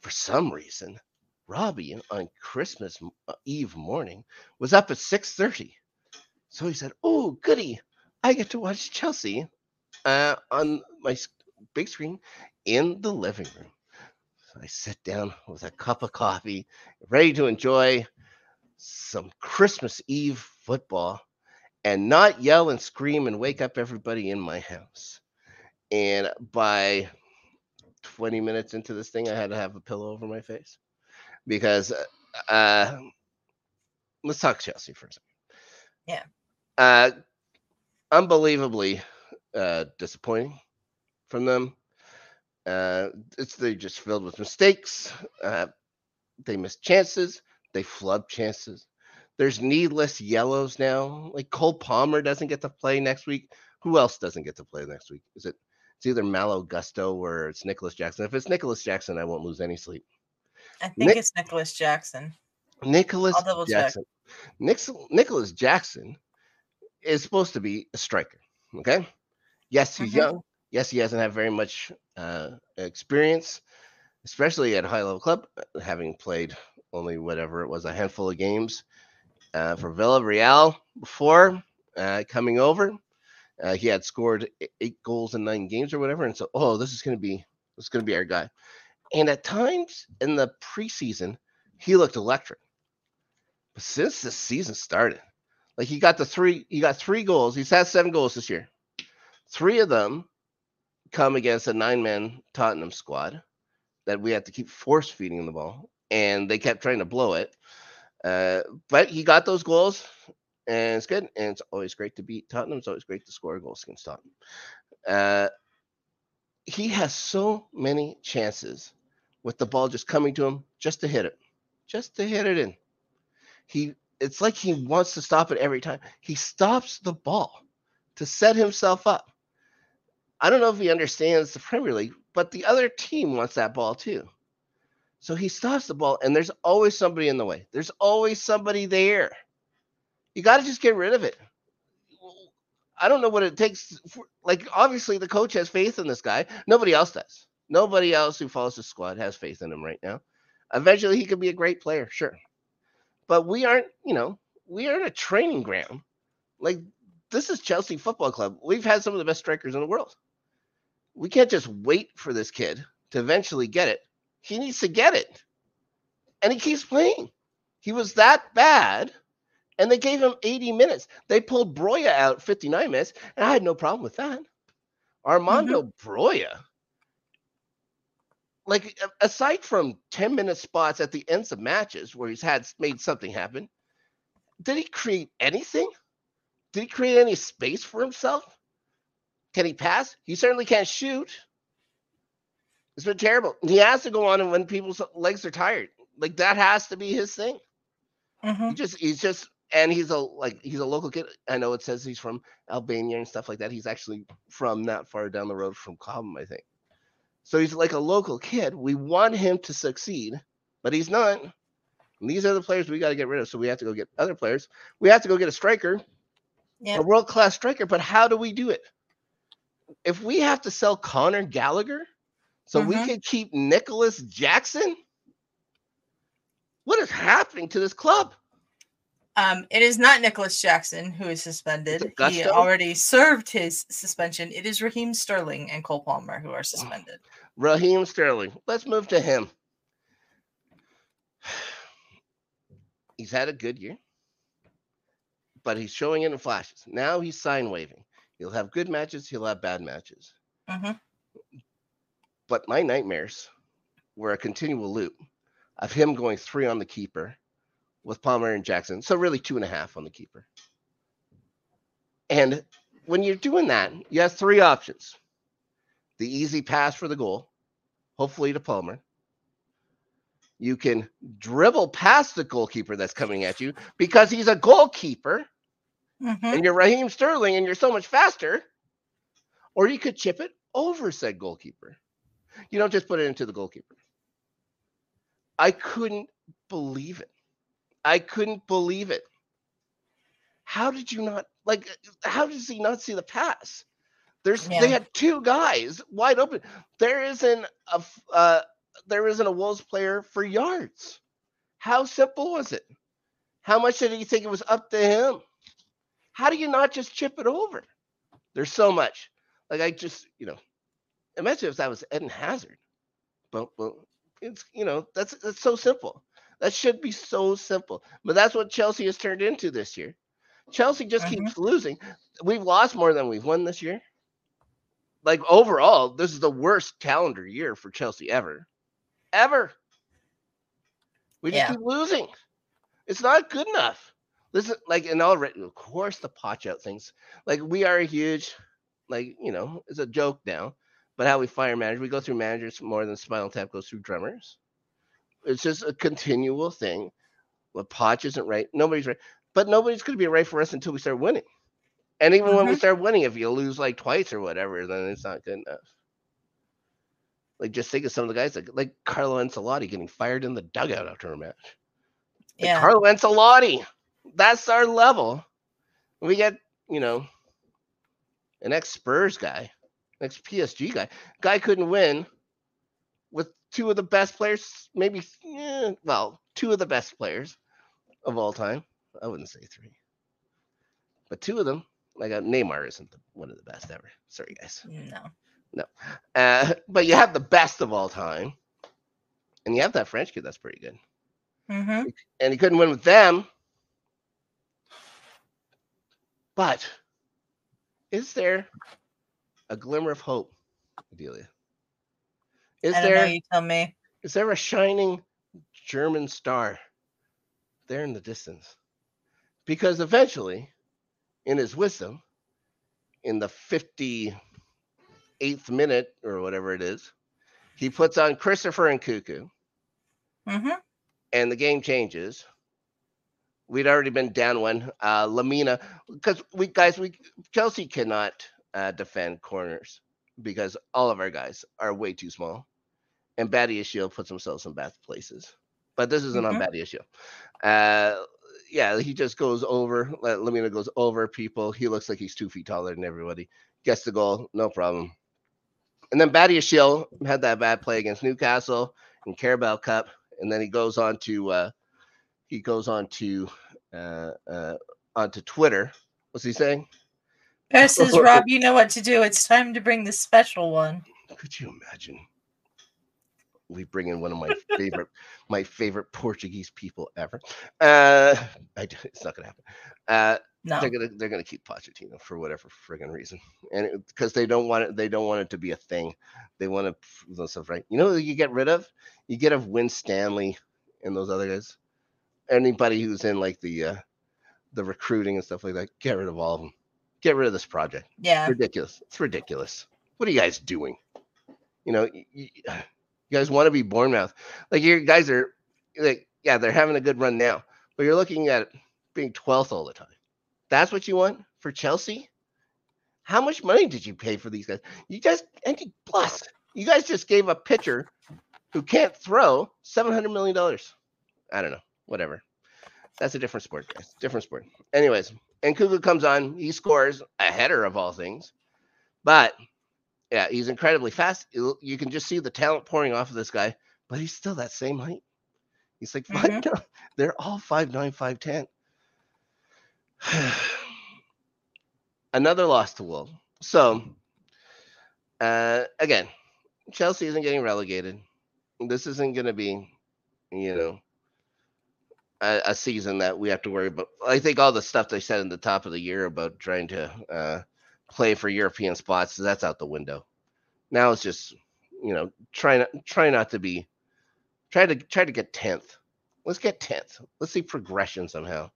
For some reason, Robbie on Christmas Eve morning was up at six thirty. So he said, oh, goody. I get to watch Chelsea uh, on my big screen in the living room. So I sit down with a cup of coffee, ready to enjoy some Christmas Eve football and not yell and scream and wake up everybody in my house. And by twenty minutes into this thing, I had to have a pillow over my face because uh, uh let's talk Chelsea for a second. Yeah. Uh, unbelievably uh, disappointing from them. Uh, it's they're just filled with mistakes. Uh, they miss chances. They flub chances. There's needless yellows now. Like Cole Palmer doesn't get to play next week. Who else doesn't get to play next week? Is it? It's either Malo Gusto or it's Nicholas Jackson. If it's Nicholas Jackson, I won't lose any sleep. I think Nic- it's Nicholas Jackson. Nicholas I'll double Jackson. Check. Nic- Nicholas Jackson is supposed to be a striker. Okay. Yes, he's mm-hmm. young. Yes, he hasn't had very much uh, experience, especially at a high-level club, having played only whatever it was, a handful of games uh, for Villarreal before uh, coming over. Uh, he had scored eight goals in nine games or whatever, and so, oh, this is going to be this is going to be our guy. And at times in the preseason, he looked electric. But since the season started, like he got the three, he got three goals. He's had seven goals this year. Three of them come against a nine-man Tottenham squad that we had to keep force-feeding the ball, and they kept trying to blow it. Uh, but he got those goals, and it's good, and it's always great to beat Tottenham. It's always great to score goals against Tottenham. Uh, he has so many chances with the ball just coming to him just to hit it, just to hit it in. He, it's like he wants to stop it every time. He stops the ball to set himself up. I don't know if he understands the Premier League, but the other team wants that ball too. So he stops the ball, and there's always somebody in the way. There's always somebody there. You got to just get rid of it. I don't know what it takes. For, like, obviously, the coach has faith in this guy. Nobody else does. Nobody else who follows the squad has faith in him right now. Eventually, he could be a great player, sure. But we aren't, you know, we aren't a training ground. Like, this is Chelsea Football Club. We've had some of the best strikers in the world. We can't just wait for this kid to eventually get it. He needs to get it. And he keeps playing. He was that bad. And they gave him eighty minutes. They pulled Broya out fifty-nine minutes. And I had no problem with that. Armando mm-hmm. Broya. Like, aside from ten minute spots at the ends of matches where he's had made something happen, did he create anything? Did he create any space for himself? Can he pass? He certainly can't shoot. It's been terrible. He has to go on and when people's legs are tired. Like, that has to be his thing. Mm-hmm. He just, he's just, and he's a, like, he's a local kid. I know it says he's from Albania and stuff like that. He's actually from not far down the road from Cobham, I think. So he's like a local kid. We want him to succeed, but he's not. And these are the players we got to get rid of. So we have to go get other players. We have to go get a striker, yep. a world-class striker. But how do we do it? If we have to sell Conor Gallagher so mm-hmm. we can keep Nicholas Jackson, What is happening to this club? Um, it is not Nicholas Jackson who is suspended. He already served his suspension. It is Raheem Sterling and Cole Palmer who are suspended. Raheem Sterling. Let's move to him. He's had a good year, but he's showing it in flashes. Now he's sign waving. He'll have good matches. He'll have bad matches. Mm-hmm. But my nightmares were a continual loop of him going three on the keeper with Palmer and Jackson. So really two and a half on the keeper. And when you're doing that, you have three options. The easy pass for the goal, hopefully to Palmer. You can dribble past the goalkeeper that's coming at you because he's a goalkeeper, mm-hmm. and you're Raheem Sterling and you're so much faster. Or you could chip it over said goalkeeper. You don't just put it into the goalkeeper. I couldn't believe it. I couldn't believe it. How did you not, like, how does he not see the pass? There's, yeah. They had two guys wide open. There isn't a, uh, there isn't a Wolves player for yards. How simple was it? How much did he think it was up to him? How do you not just chip it over? There's so much. Like, I just, you know, imagine if that was Eden Hazard. But, but it's, you know, that's, that's so simple. That should be so simple. But that's what Chelsea has turned into this year. Chelsea just mm-hmm. keeps losing. We've lost more than we've won this year. Like, overall, this is the worst calendar year for Chelsea ever. Ever. We just yeah. keep losing. It's not good enough. This is, like, and already, of course, the potch out things. Like, we are a huge, like, you know, it's a joke now. But how we fire managers, we go through managers more than Spinal Tap goes through drummers. It's just a continual thing. Well, Poch isn't right. Nobody's right. But nobody's going to be right for us until we start winning. And even mm-hmm. when we start winning, if you lose like twice or whatever, then it's not good enough. Like, just think of some of the guys like, like Carlo Ancelotti getting fired in the dugout after a match. Like, yeah. Carlo Ancelotti. That's our level. We get, you know, an ex-Spurs guy, an ex-P S G guy. Guy couldn't win with two of the best players, maybe, eh, well, two of the best players of all time. I wouldn't say three, but two of them. Like, Neymar isn't the, one of the best ever. Sorry, guys. No. No. Uh, but you have the best of all time, and you have that French kid that's pretty good. Mm-hmm. And he couldn't win with them. But is there a glimmer of hope, Adelia? Is I don't there, know, you tell me. Is there a shining German star there in the distance? Because eventually, in his wisdom, in the fifty-eighth minute or whatever it is, he puts on Christopher Nkunku, mm-hmm. and the game changes. We'd already been down one. Uh, Lamina, because we guys, we Chelsea cannot uh, defend corners because all of our guys are way too small. And Batty Ashiel puts himself in bad places. But this isn't mm-hmm. on Batty Ashiel. Uh, yeah, he just goes over. Lamina goes over people. He looks like he's two feet taller than everybody. Gets the goal, no problem. And then Batty Ashiel had that bad play against Newcastle in Carabao Cup. And then he goes on to uh, he goes on to uh, uh, onto Twitter. What's he saying? Passes, Rob, you know what to do. It's time to bring the special one. Could you imagine? We bring in one of my favorite, my favorite Portuguese people ever. Uh, I, it's not gonna happen. Uh, no. They're gonna, they're gonna keep Pochettino for whatever friggin' reason, and because they don't want it, they don't want it to be a thing. They want to themselves right. You know, who you get rid of, you get of Win Stanley and those other guys. Anybody who's in like the, uh, the recruiting and stuff like that, get rid of all of them. Get rid of this project. Yeah, it's ridiculous. It's ridiculous. What are you guys doing? You know. You, you, You guys want to be Bournemouth. Like, your guys are, like, yeah, they're having a good run now. But you're looking at being twelfth all the time. That's what you want for Chelsea? How much money did you pay for these guys? You just, and you, plus, you guys just gave a pitcher who can't throw seven hundred million dollars. I don't know. Whatever. That's a different sport, guys. Different sport. Anyways, and Nkunku comes on. He scores a header of all things. But... yeah, he's incredibly fast. You can just see the talent pouring off of this guy, but he's still that same height. He's like, mm-hmm. five, no, they're all five nine, five ten. Another loss to Wolves. So, uh, again, Chelsea isn't getting relegated. This isn't going to be, you know, a, a season that we have to worry about. I think all the stuff they said in the top of the year about trying to uh, play for European spots, that's out the window. Now it's just, you know, try not, try not to be, try to try to get tenth. Let's get tenth. Let's see progression somehow.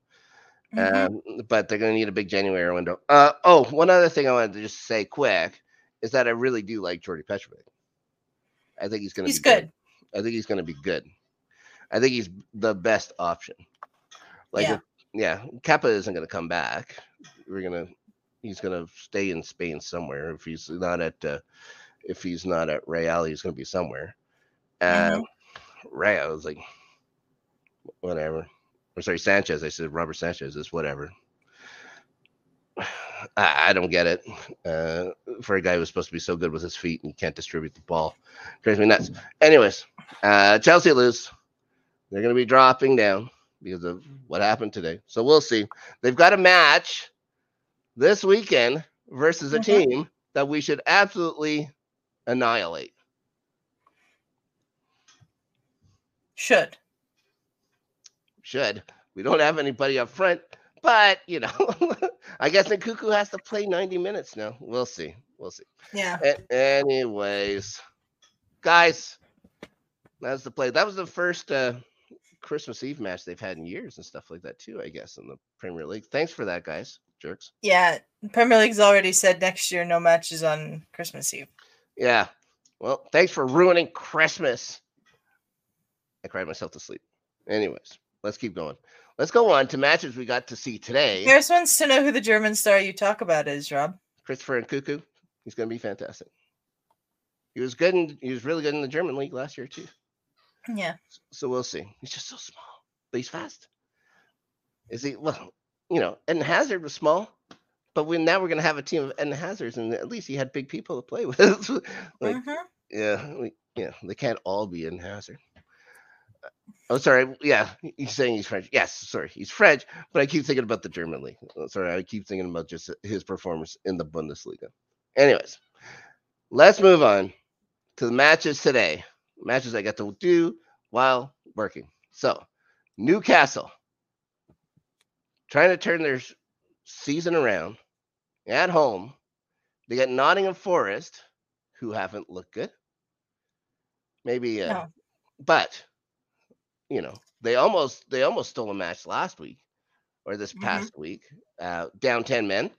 Mm-hmm. Um, but they're going to need a big January window. Uh, oh, one other thing I wanted to just say quick is that I really do like Jordi Petrovic. I think he's going to he's be good. good. I think he's going to be good. I think he's the best option. Like, yeah, if, yeah Kepa isn't going to come back. We're going to, he's going to stay in Spain somewhere. If he's not at, uh, if he's not at Real, he's going to be somewhere. Um, mm-hmm. Real is like, whatever. I'm sorry, Sanchez. I said Robert Sanchez is whatever. I, I don't get it. Uh, for a guy who's supposed to be so good with his feet and can't distribute the ball, drives me nuts. Anyways, uh, Chelsea lose. They're going to be dropping down because of what happened today. So we'll see. They've got a match this weekend versus a mm-hmm. team that we should absolutely annihilate. Should. Should. We don't have anybody up front, but, you know, I guess Nkunku has to play ninety minutes now. We'll see. We'll see. Yeah. A- anyways, guys, that's the play. That was the first uh, Christmas Eve match they've had in years and stuff like that, too, I guess, in the Premier League. Thanks for that, guys. Jerks. Yeah. Premier League's already said next year no matches on Christmas Eve. Yeah. Well, thanks for ruining Christmas. I cried myself to sleep. Anyways, let's keep going. Let's go on to matches we got to see today. Here's ones to know who the German star you talk about is, Rob. Christopher Nkunku. He's going to be fantastic. He was good. In, he was really good in the German league last year, too. Yeah. So we'll see. He's just so small, but he's fast. Is he? Well, you know, Eden Hazard was small, but we now we're going to have a team of Eden Hazards, and at least he had big people to play with. like, mm-hmm. Yeah. Like, yeah. They can't all be Eden Hazard. Oh, sorry. Yeah, he's saying he's French. Yes, sorry, he's French, but I keep thinking about the German league. Sorry, I keep thinking about just his performance in the Bundesliga. Anyways, let's move on to the matches today. Matches I got to do while working. So, Newcastle trying to turn their season around at home. They got Nottingham Forest, who haven't looked good. Maybe, uh, no. but. You know, they almost they almost stole a match last week or this past mm-hmm. week, uh, down ten men.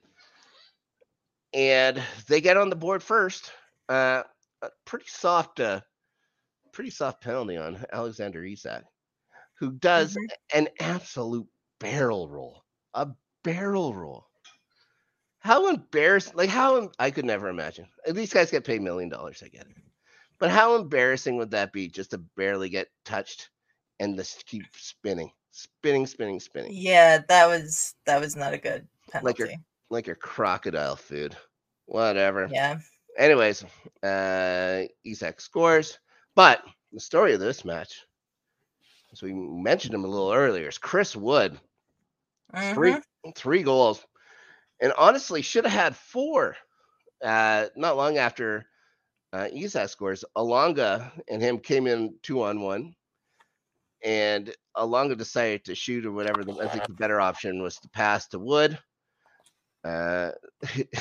And they get on the board first. Uh, a pretty soft, uh, pretty soft penalty on Alexander Isak, who does mm-hmm. an absolute barrel roll, a barrel roll. How embarrassing, like how, I could never imagine. These guys get paid a million dollars, I get it. But how embarrassing would that be just to barely get touched? And this keep spinning, spinning, spinning, spinning. Yeah, that was that was not a good penalty. Like your like your crocodile food, whatever. Yeah. Anyways, uh, Isak scores, but the story of this match, as we mentioned him a little earlier, is Chris Wood, mm-hmm. three three goals, and honestly should have had four. Uh, not long after uh, Isak scores, Alanga and him came in two on one. And Alanga decided to shoot or whatever. I think the better option was to pass to Wood. Uh,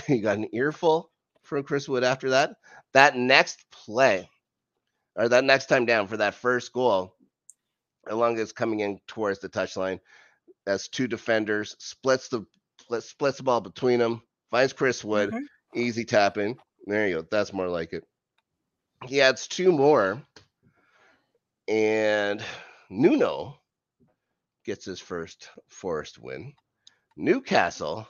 he got an earful from Chris Wood after that. That next play, or that next time down for that first goal, Alanga is coming in towards the touchline. That's two defenders. Splits the splits the ball between them. Finds Chris Wood. Mm-hmm. Easy tap in. There you go. That's more like it. He adds two more. And Nuno gets his first Forest win. Newcastle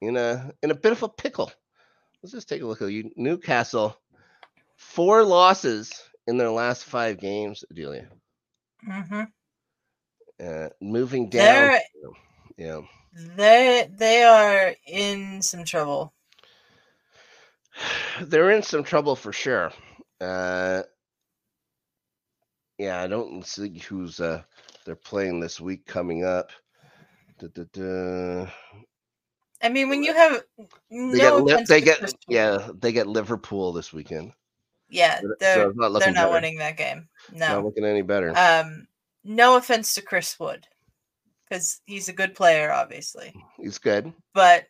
in a in a bit of a pickle. Let's just take a look at you. Newcastle, four losses in their last five games, Adelia. Mm-hmm. Uh, moving down. They're, yeah. They they are in some trouble. They're in some trouble for sure. Uh yeah, I don't see who's uh, they're playing this week coming up. Da, da, da. I mean, when you have no they get, they get yeah, they get Liverpool this weekend. Yeah, they're so not, they're not winning that game. No, not looking any better. Um, no offense to Chris Wood, because he's a good player. Obviously, he's good, but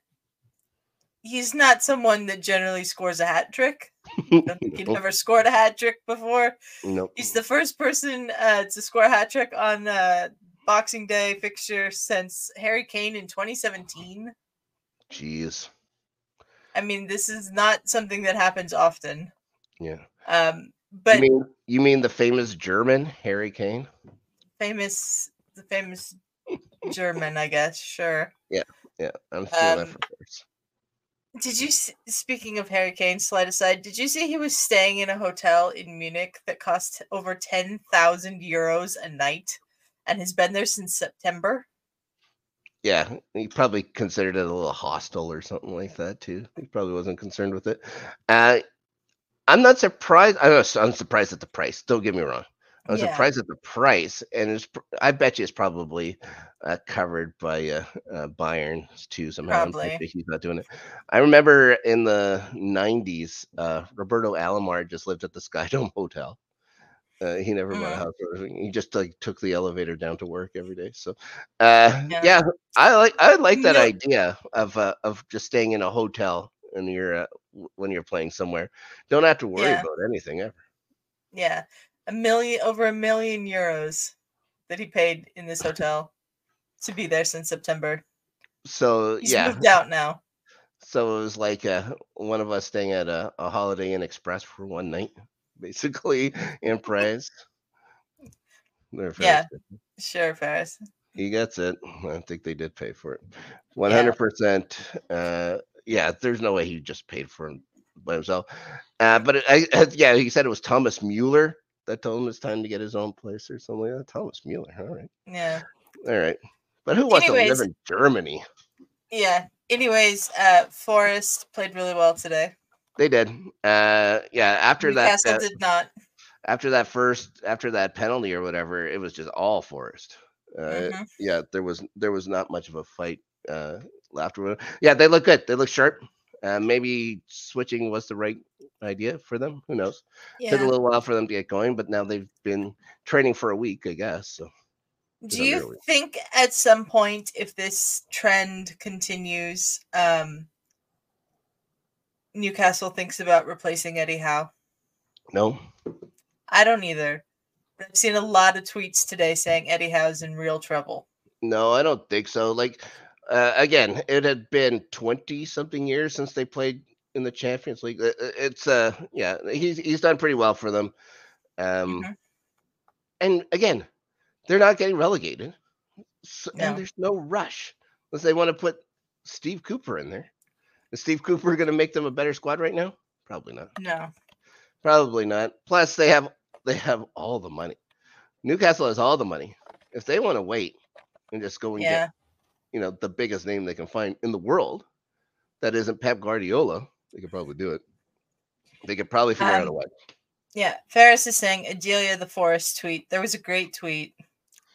he's not someone that generally scores a hat trick. I don't think he'd ever scored a hat trick before. Nope. He's the first person uh, to score a hat trick on the Boxing Day fixture since Harry Kane in twenty seventeen. Jeez. I mean, this is not something that happens often. Yeah. Um, but you mean, you mean the famous German Harry Kane? Famous, the famous German, I guess. Sure. Yeah, yeah. I'm still um, that for years. Did you, speaking of Harry Kane, slide aside, did you see he was staying in a hotel in Munich that cost over ten thousand euros a night and has been there since September? Yeah, he probably considered it a little hostel or something like that, too. He probably wasn't concerned with it. Uh, I'm not surprised. I don't know, I'm surprised at the price. Don't get me wrong. I'm yeah. surprised at the price. And it's, I bet you it's probably uh, covered by uh, uh, Bayern, too, somehow. Probably. He's not doing it. I remember in the nineties, uh, Roberto Alomar just lived at the Skydome Hotel. Uh, he never mm. bought a house. He just like took the elevator down to work every day. So, uh, yeah. yeah, I like I like that yeah. idea of uh, of just staying in a hotel when you're uh, when you're playing somewhere. Don't have to worry yeah. about anything ever. Yeah, a million over a million euros that he paid in this hotel to be there since September. So He's yeah, moved out now. So it was like uh, one of us staying at a, a Holiday Inn Express for one night. Basically, in price. Yeah, sure, Ferris. He gets it. I think they did pay for it. one hundred percent. Yeah, uh, yeah there's no way he just paid for him by himself. Uh, but it, I, yeah, he said it was Thomas Mueller that told him it's time to get his own place or something like that. Thomas Mueller. All right. Yeah. All right. But who wants Anyways, to live in Germany? Yeah. Anyways, uh, Forrest played really well today. They did. Uh, yeah. After that, that, did not. After that first, after that penalty or whatever, it was just all Forrest. Uh, mm-hmm. Yeah, there was there was not much of a fight uh, afterward. Yeah, they look good. They look sharp. Uh, maybe switching was the right idea for them. Who knows? Yeah. Took a little while for them to get going, but now they've been training for a week, I guess. So. Do you really... think at some point, if this trend continues, um, Newcastle thinks about replacing Eddie Howe? No. I don't either. I've seen a lot of tweets today saying Eddie Howe's in real trouble. No, I don't think so. Like, uh, again, it had been twenty-something years since they played in the Champions League. It's, uh, yeah, he's, he's done pretty well for them. Um, mm-hmm. And, again, they're not getting relegated. So, no. And there's no rush unless they want to put Steve Cooper in there. Is Steve Cooper going to make them a better squad right now? Probably not. No. Probably not. Plus, they have they have all the money. Newcastle has all the money. If they want to wait and just go and yeah. get, you know, the biggest name they can find in the world that isn't Pep Guardiola, they could probably do it. They could probably figure um, out a way. Yeah. Ferris is saying, Adelia the Forest tweet. There was a great tweet.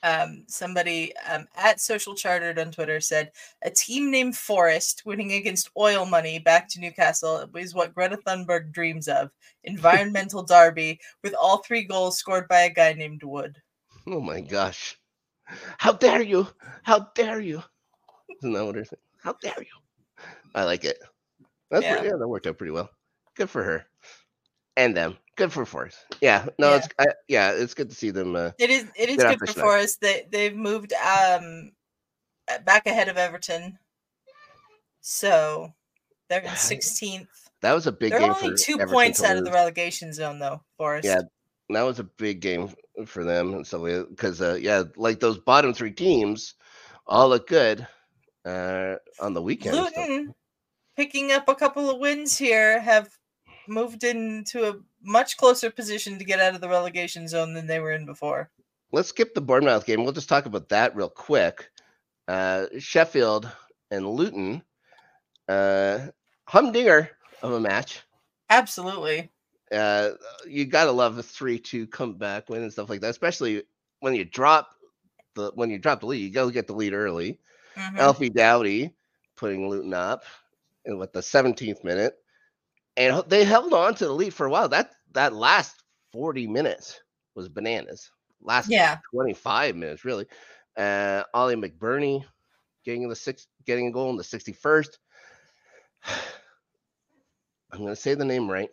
Um, somebody um, at Social Chartered on Twitter said, a team named Forest winning against oil money back to Newcastle is what Greta Thunberg dreams of. Environmental derby with all three goals scored by a guy named Wood. Oh, my gosh. How dare you? How dare you? Isn't that what they're saying? How dare you? I like it. That's yeah. Pretty, yeah, that worked out pretty well. Good for her. And them. Good for Forest. Yeah. No, yeah. it's I, yeah, it's good to see them. Uh, it is it is good for Forest. They they've moved um back ahead of Everton. So they're in sixteenth. That was a big they're game. They're only two Everton points out of the relegation zone though, Forest. Yeah, that was a big game for them and stuff because uh, yeah, like those bottom three teams all look good uh on the weekend. Luton picking up a couple of wins here have moved into a much closer position to get out of the relegation zone than they were in before. Let's skip the Bournemouth game. We'll just talk about that real quick. Uh, Sheffield and Luton. Uh, humdinger of a match. Absolutely. Uh, you gotta love a three two comeback win and stuff like that, especially when you drop the when you drop the lead, you go get the lead early. Mm-hmm. Alfie Dowdy putting Luton up in what, the seventeenth minute, and they held on to the lead for a while. That that last forty minutes was bananas. Last yeah. twenty-five minutes really. Uh, Ollie McBurney getting the six, getting a goal in the sixty-first. I'm gonna say the name right.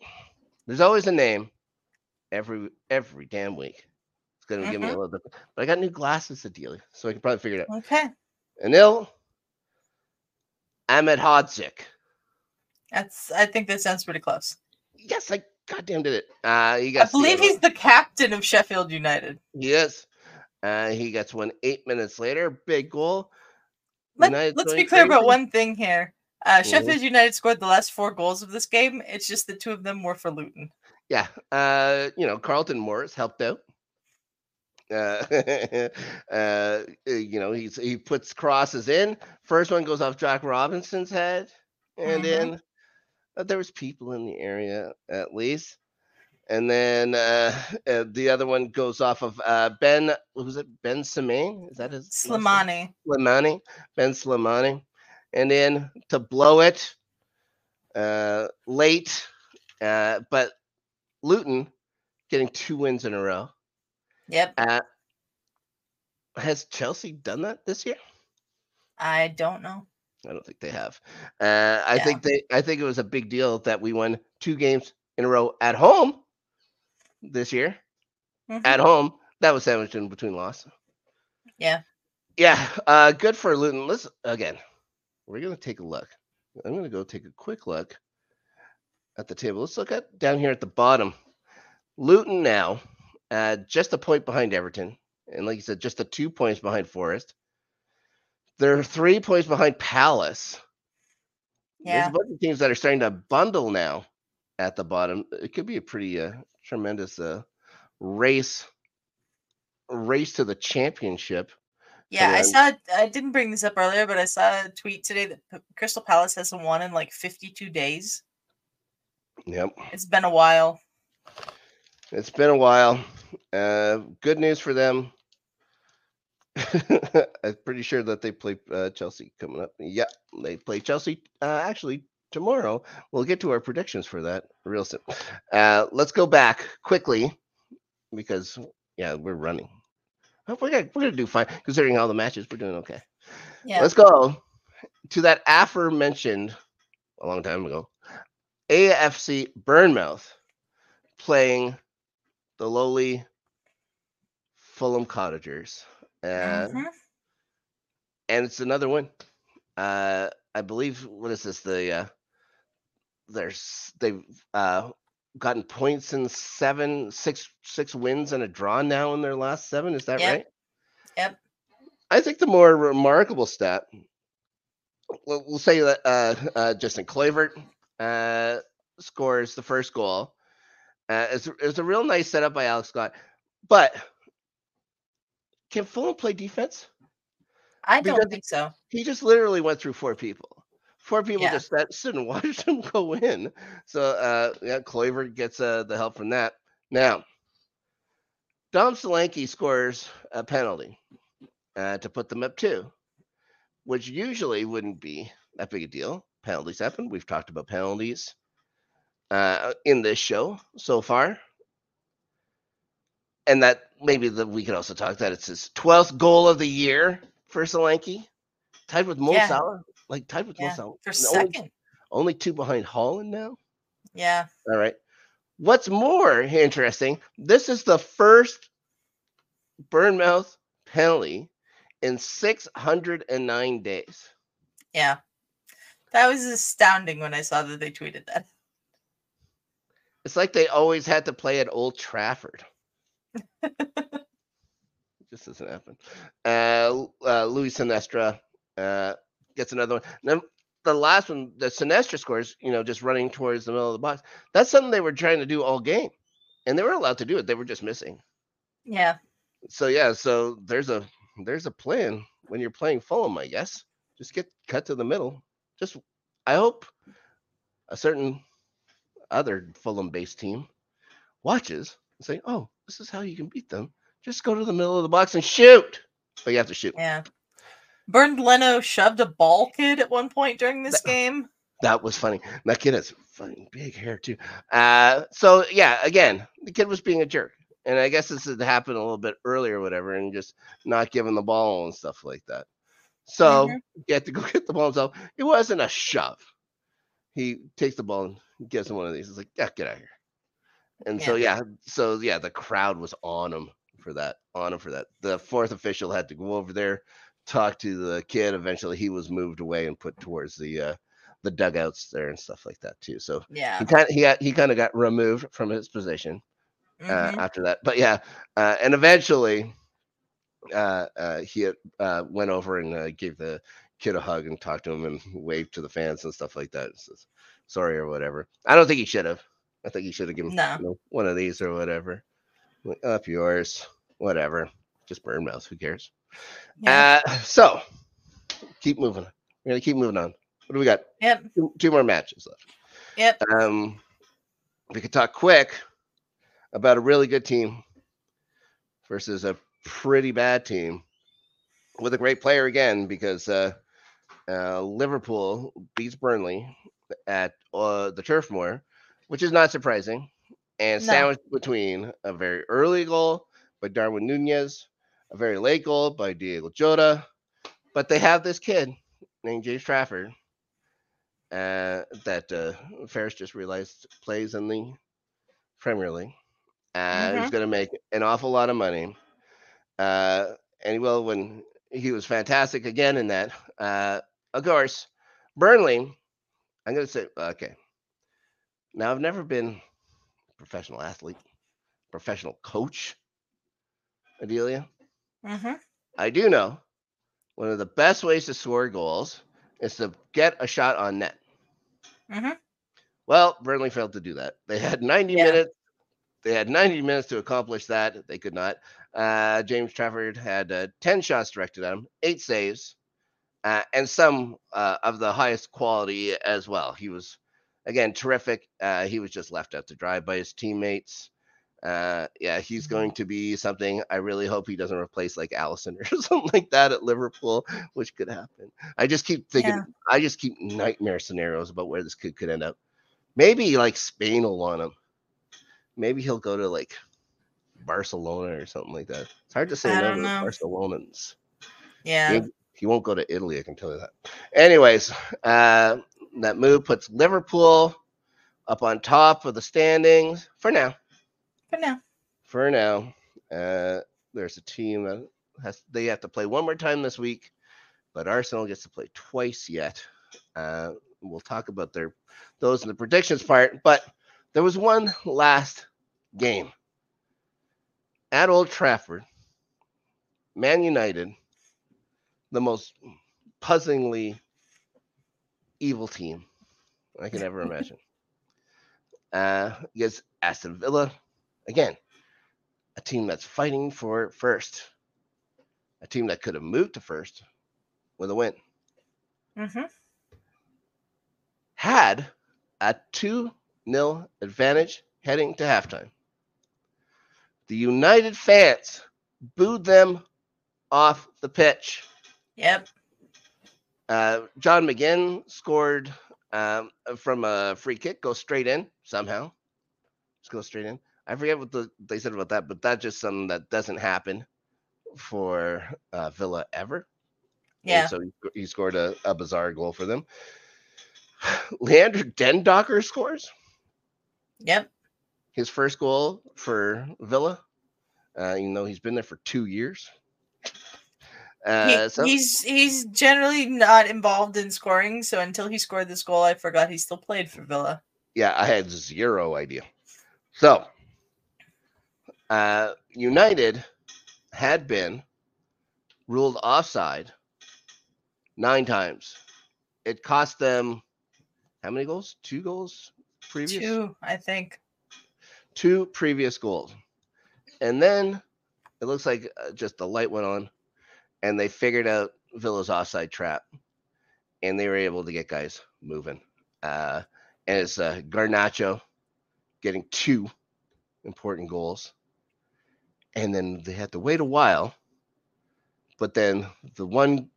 There's always a name every every damn week. It's going to mm-hmm. give me a little bit. But I got new glasses to deal with, so I can probably figure it out. Okay. Anil Ahmedhodzic. That's, I think that sounds pretty close. Yes, I goddamn did it. Uh, he got I believe he's the captain of Sheffield United. Yes. Uh, he gets one eight minutes later. Big goal. Let, let's be clear about one thing here. Uh, Sheffield United scored the last four goals of this game. It's just the two of them were for Luton. Yeah. Uh, you know, Carlton Morris helped out. Uh, uh, you know, he's, he puts crosses in. First one goes off Jack Robinson's head. And mm-hmm. then uh, there was people in the area, at least. And then uh, uh, the other one goes off of uh, Ben. What was it? Ben Slimani? Is that his? Slimani. Slimani. Ben Slimani. And then to blow it uh, late, uh, but Luton getting two wins in a row. Yep. Uh, has Chelsea done that this year? I don't know. I don't think they have. Uh, I yeah. think they. I think it was a big deal that we won two games in a row at home this year. Mm-hmm. At home, that was sandwiched in between losses. Yeah. Yeah. Uh, good for Luton. Let's again. We're going to take a look. I'm going to go take a quick look at the table. Let's look at down here at the bottom. Luton now, uh, just a point behind Everton. And like you said, just the two points behind Forest. They're three points behind Palace. Yeah. There's a bunch of teams that are starting to bundle now at the bottom. It could be a pretty uh, tremendous uh, race, race to the championship. Yeah, I saw, I didn't bring this up earlier, but I saw a tweet today that Crystal Palace hasn't won in like fifty-two days. Yep. It's been a while. It's been a while. Uh, good news for them. I'm pretty sure that they play uh, Chelsea coming up. Yeah, they play Chelsea uh, actually tomorrow. We'll get to our predictions for that real soon. Uh, let's go back quickly because, yeah, we're running. We're gonna, we're gonna do fine considering all the matches. We're doing okay. Yeah. Let's go to that aforementioned a long time ago. A F C Bournemouth playing the lowly Fulham Cottagers, uh, mm-hmm. and it's another win. Uh, I believe what is this? The uh, there's they've uh, gotten points in seven, six, six wins and a draw now in their last seven. Is that yep. right? Yep. I think the more remarkable stat, we'll, we'll say that uh, uh, Justin Kluivert uh, scores the first goal. Uh, it's, it's a real nice setup by Alex Scott. But can Fulham play defense? I don't because think so. He just literally went through four people. Four people yeah. just sat, stood and watched them go in. So, uh, yeah, Kluivert gets uh, the help from that. Now, Dom Solanke scores a penalty uh, to put them up two, which usually wouldn't be that big a deal. Penalties happen. We've talked about penalties uh, in this show so far. And that maybe the, we could also talk that it's his twelfth goal of the year for Solanke, tied with Mo yeah. Salah. Like tied with yeah, Mo for second. Only, only two behind Haaland now. Yeah. All right. What's more interesting, this is the first Bournemouth penalty in six hundred nine days. Yeah. That was astounding when I saw that they tweeted that. It's like they always had to play at Old Trafford. It just doesn't happen. Uh, uh, Luis Sinestra. Uh, Gets another one. Then the last one, the Sinestra scores, you know, just running towards the middle of the box. That's something they were trying to do all game, and they were allowed to do it. They were just missing. Yeah. So yeah, so there's a there's a plan when you're playing Fulham, I guess. Just get cut to the middle. Just I hope a certain other Fulham-based team watches and saying, oh, this is how you can beat them. Just go to the middle of the box and shoot. But you have to shoot. Yeah. Burned Leno shoved a ball kid at one point during this that, game. That was funny. That kid has fucking big hair, too. Uh, so, yeah, again, the kid was being a jerk. And I guess this had happened a little bit earlier or whatever, and just not giving the ball and stuff like that. So, mm-hmm. you have to go get the ball himself. It wasn't a shove. He takes the ball and gives him one of these. He's like, yeah, get out of here. And yeah. so, yeah. So, yeah, the crowd was on him for that. On him for that. The fourth official had to go over there. Talked to the kid. Eventually he was moved away and put towards the uh the dugouts there and stuff like that too. So yeah, he kind of he, got, he kind of got removed from his position mm-hmm. uh, after that. But yeah, uh and eventually uh uh he uh went over and uh, gave the kid a hug and talked to him and waved to the fans and stuff like that. Says, sorry or whatever. I don't think he should have. I think he should have given no. you know, one of these or whatever. Like, up yours, whatever. Just burn mouth. Who cares? Yeah. Uh, so keep moving. We're gonna keep moving on. What do we got? Yep. Two, two more matches left. Yep. Um, we could talk quick about a really good team versus a pretty bad team with a great player again, because uh, uh, Liverpool beats Burnley at uh, the Turf Moor, which is not surprising, and no. sandwiched between a very early goal by Darwin Nunez. A very late goal by Diego Jota, but they have this kid named James Trafford uh, that uh, Ferris just realized plays in the Premier League. Uh, mm-hmm. He's going to make an awful lot of money. Uh, and he will when he was fantastic again in that. Uh, of course, Burnley, I'm going to say, okay. Now, I've never been a professional athlete, professional coach, Adelia. Mm-hmm. I do know one of the best ways to score goals is to get a shot on net. Mm-hmm. Well, Burnley failed to do that. They had ninety yeah. minutes. They had ninety minutes to accomplish that. They could not. Uh, James Trafford had uh, ten shots directed at him, eight saves, uh, and some uh, of the highest quality as well. He was, again, terrific. Uh, he was just left out to dry by his teammates. Uh, yeah, he's going to be something. I really hope he doesn't replace like Allison or something like that at Liverpool, which could happen. I just keep thinking, yeah. I just keep nightmare scenarios about where this kid could end up. Maybe like Spain will want him. Maybe he'll go to like Barcelona or something like that. It's hard to say no to Barcelonans. Yeah. He, he won't go to Italy, I can tell you that. Anyways, uh, that move puts Liverpool up on top of the standings for now. For now. For now. Uh, there's a team that has they have to play one more time this week, but Arsenal gets to play twice yet. Uh, we'll talk about their those in the predictions part, but there was one last game. At Old Trafford, Man United, the most puzzlingly evil team I can ever imagine. Uh, against Aston Villa. Again, a team that's fighting for first. A team that could have moved to first with a win. Mm-hmm. Had a two nil advantage heading to halftime. The United fans booed them off the pitch. Yep. Uh, John McGinn scored um, from a free kick. Goes straight in somehow. Just goes straight in. I forget what the, they said about that, but that's just something that doesn't happen for uh, Villa ever. Yeah. And so he, he scored a, a bizarre goal for them. Leander Dendocker scores. Yep. His first goal for Villa, uh, even though he's been there for two years. Uh, he, so. He's he's generally not involved in scoring, so until he scored this goal, I forgot he still played for Villa. Yeah, I had zero idea. So. Uh, United had been ruled offside nine times. It cost them how many goals? Two goals previous? Two, I think. Two previous goals. And then it looks like just the light went on and they figured out Villa's offside trap and they were able to get guys moving. Uh, and it's uh, Garnacho getting two important goals. And then they had to wait a while. But then the one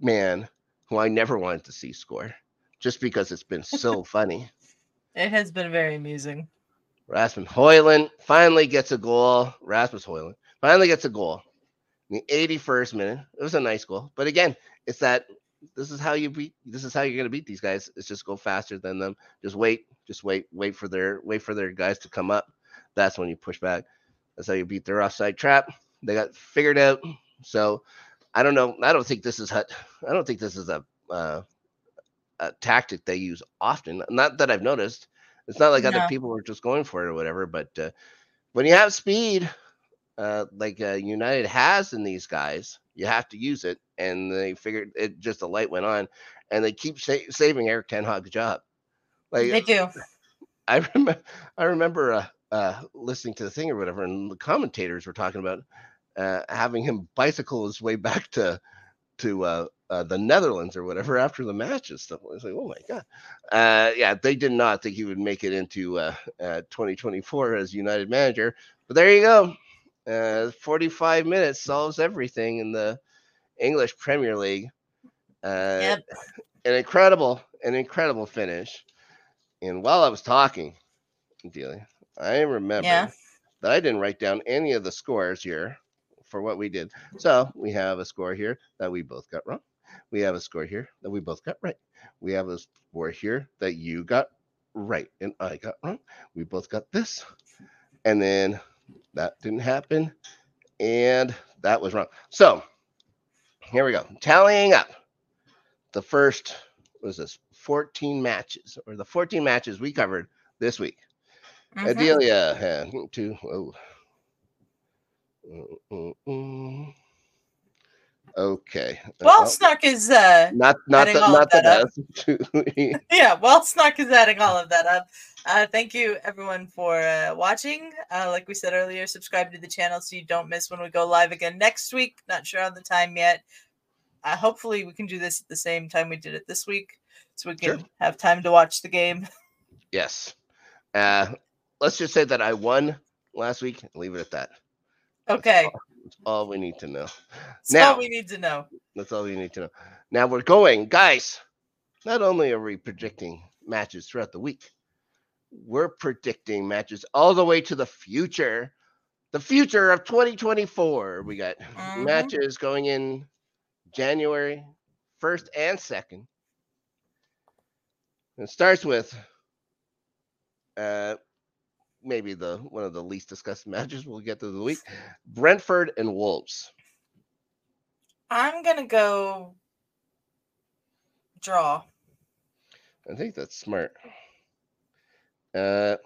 man who I never wanted to see score, just because it's been so funny. It has been very amusing. Rasmus Højlund finally gets a goal. Rasmus Højlund finally gets a goal in the eighty-first minute. It was a nice goal. But again, it's that this is how you beat. This is how you're going to beat these guys. It's just go faster than them. Just wait. Just wait. Wait for their wait for their guys to come up. That's when you push back. That's how you beat their offside trap. They got figured out. So I don't know. I don't think this is. I don't think this is a, uh, a tactic they use often. Not that I've noticed. It's not like no. other people were just going for it or whatever. But uh, when you have speed, uh, like uh, United has in these guys, you have to use it. And they figured it. Just the light went on, and they keep sa- saving Eric Ten Hag's job. Like they do. I remember. I remember uh, uh, listening to the thing or whatever, and the commentators were talking about uh, having him bicycle his way back to to uh, uh, the Netherlands or whatever after the match and stuff. It's like, oh my god, uh, yeah. They did not think he would make it into uh, uh, twenty twenty-four as United manager. But there you go. Uh, forty-five minutes solves everything in the English Premier League. Uh, yep. An incredible, an incredible finish. And while I was talking, Delia, I remember yeah. that I didn't write down any of the scores here for what we did. So we have a score here that we both got wrong. We have a score here that we both got right. We have a score here that you got right and I got wrong. We both got this. And then that didn't happen. And that was wrong. So here we go. Tallying up the first, what was this, fourteen matches, or the fourteen matches we covered this week. Mm-hmm. Adelia had two. Oh. Mm-mm-mm. Okay. Well, oh. Snuck is uh, not not the, not that. Yeah, well, Snuck is adding all of that up. Uh, thank you, everyone, for uh, watching. Uh, like we said earlier, subscribe to the channel so you don't miss when we go live again next week. Not sure on the time yet. Uh, hopefully, we can do this at the same time we did it this week, so we can sure. have time to watch the game. Yes. Uh, let's just say that I won last week. Leave it at that. Okay. That's all, that's all we need to know. That's now, all we need to know. That's all we need to know. Now we're going, guys. Not only are we predicting matches throughout the week, we're predicting matches all the way to the future. The future of twenty twenty-four. We got mm-hmm. matches going in January first and second. It starts with uh, maybe the one of the least discussed matches we'll get through the week. Brentford and Wolves. I'm going to go draw. I think that's smart. Uh,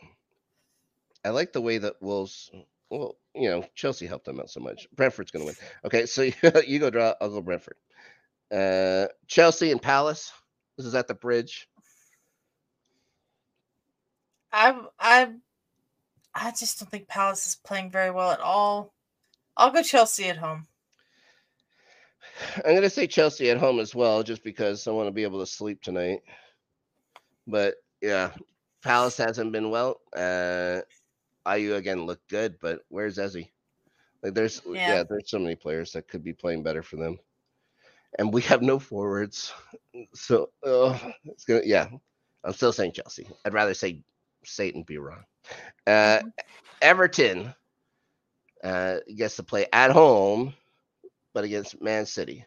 I like the way that Wolves, well, you know, Chelsea helped them out so much. Brentford's going to win. Okay, so you, you go draw, I'll go Brentford. Uh, Chelsea and Palace. This is at the Bridge. I I I just don't think Palace is playing very well at all. I'll go Chelsea at home. I'm going to say Chelsea at home as well, just because I want to be able to sleep tonight. But yeah, Palace hasn't been well. Uh, Ayew again looked good, but where's Eze? Like there's yeah. yeah, there's so many players that could be playing better for them, and we have no forwards. So uh, it's gonna yeah. I'm still saying Chelsea. I'd rather say. Satan be wrong. Uh, Everton uh, gets to play at home, but against Man City.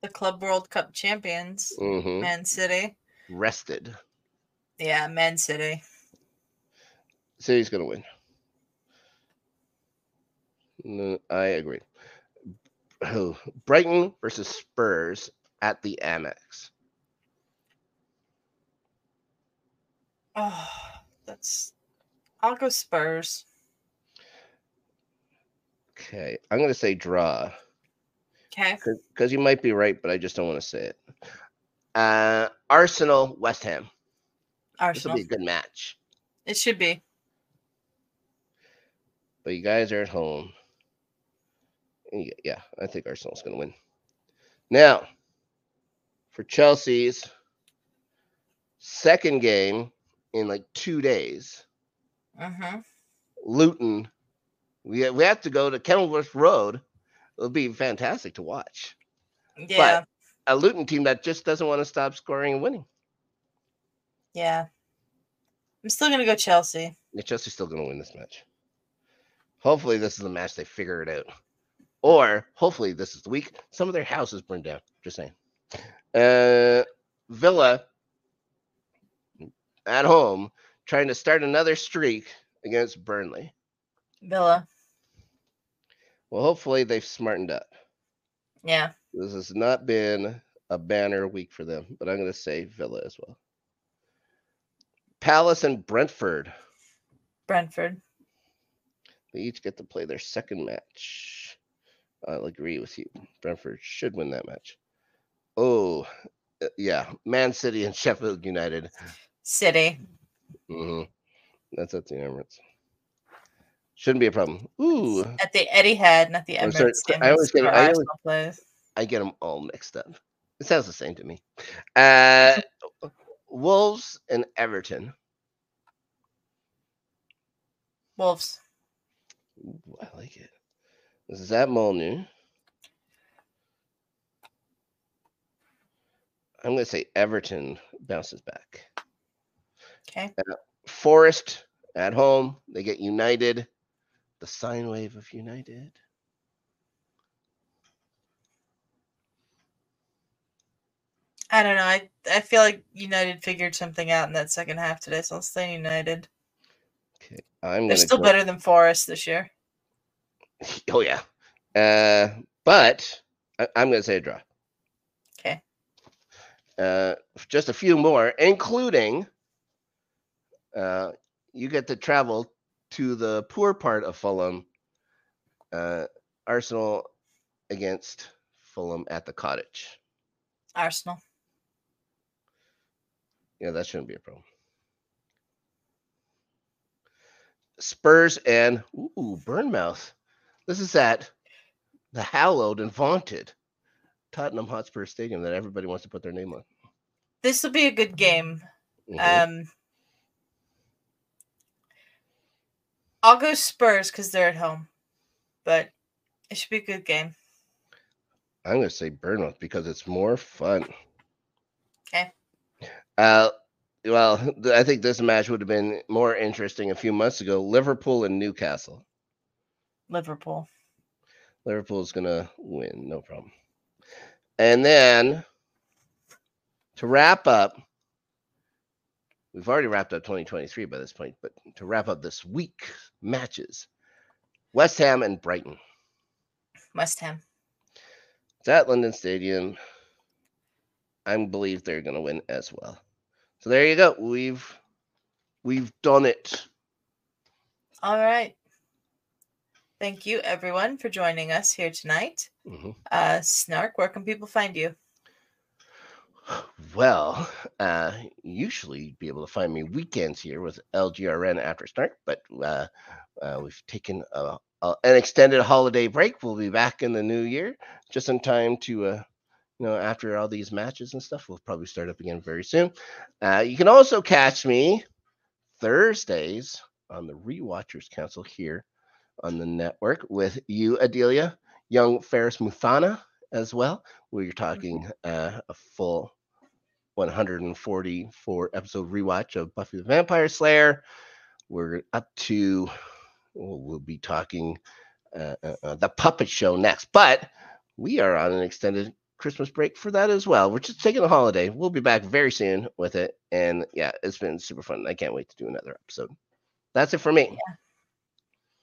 The Club World Cup champions, mm-hmm. Man City. Rested. Yeah, Man City. City's going to win. No, I agree. Oh, Brighton versus Spurs at the Amex. Oh, that's. I'll go Spurs. Okay, I'm going to say draw. Okay. Because you might be right, but I just don't want to say it. Uh, Arsenal, West Ham. Arsenal. This will be a good match. It should be. But you guys are at home. Yeah, I think Arsenal's going to win. Now, for Chelsea's second game. In like two days, uh-huh. Luton. We we have to go to Kenilworth Road. It'll be fantastic to watch. Yeah. But a Luton team that just doesn't want to stop scoring and winning. Yeah. I'm still going to go Chelsea. Yeah, Chelsea's still going to win this match. Hopefully this is the match they figure it out. Or hopefully this is the week some of their houses burned down. Just saying. Uh, Villa at home trying to start another streak against Burnley. Villa. Well, hopefully they've smartened up. Yeah. This has not been a banner week for them, but I'm going to say Villa as well. Palace and Brentford. Brentford. They each get to play their second match. I'll agree with you. Brentford should win that match. Oh, yeah. Man City and Sheffield United. City. Mm-hmm. That's at the Emirates. Shouldn't be a problem. Ooh. At the Etihad, not the Emirates. Sorry, I always get I, always, I get them all mixed up. It sounds the same to me. Uh, Wolves and Everton. Wolves. Ooh, I like it. This is at Molyneux. I'm going to say Everton bounces back. Okay. Uh, Forest at home. They get United. The sine wave of United. I don't know. I, I feel like United figured something out in that second half today, so I'll stay United. Okay. I'm They're still go... better than Forest this year. Oh, yeah. Uh, but I, I'm going to say a draw. Okay. Uh, just a few more, including uh, you get to travel to the poor part of Fulham. Uh, Arsenal against Fulham at the Cottage. Arsenal. Yeah, that shouldn't be a problem. Spurs and ooh, Bournemouth. This is at the hallowed and vaunted Tottenham Hotspur Stadium that everybody wants to put their name on. This will be a good game. Mm-hmm. Um, I'll go Spurs because they're at home, but it should be a good game. I'm going to say Bournemouth because it's more fun. Okay. Uh, well, th- I think this match would have been more interesting a few months ago. Liverpool and Newcastle. Liverpool. Liverpool is going to win, no problem. And then to wrap up, we've already wrapped up twenty twenty-three by this point, but to wrap up this week matches, West Ham and Brighton. West Ham. It's at London Stadium. I believe they're going to win as well. So there you go. We've we've done it. All right. Thank you, everyone, for joining us here tonight. Mm-hmm. Uh, Snark, where can people find you? Well, uh, usually you'd be able to find me weekends here with L G R N after Snark, but uh, uh, we've taken a, a, an extended holiday break. We'll be back in the new year, just in time to, uh, you know, after all these matches and stuff. We'll probably start up again very soon. Uh, you can also catch me Thursdays on the Rewatchers Council here on the network with you, Adelia, young Ferris Muthana as well. We're talking uh, a full one hundred forty-four episode rewatch of Buffy the Vampire Slayer. We're up to, well, we'll be talking uh, uh, The Puppet Show next, but we are on an extended Christmas break for that as well. We're just taking a holiday. We'll be back very soon with it. And yeah, it's been super fun. I can't wait to do another episode. That's it for me. Yeah.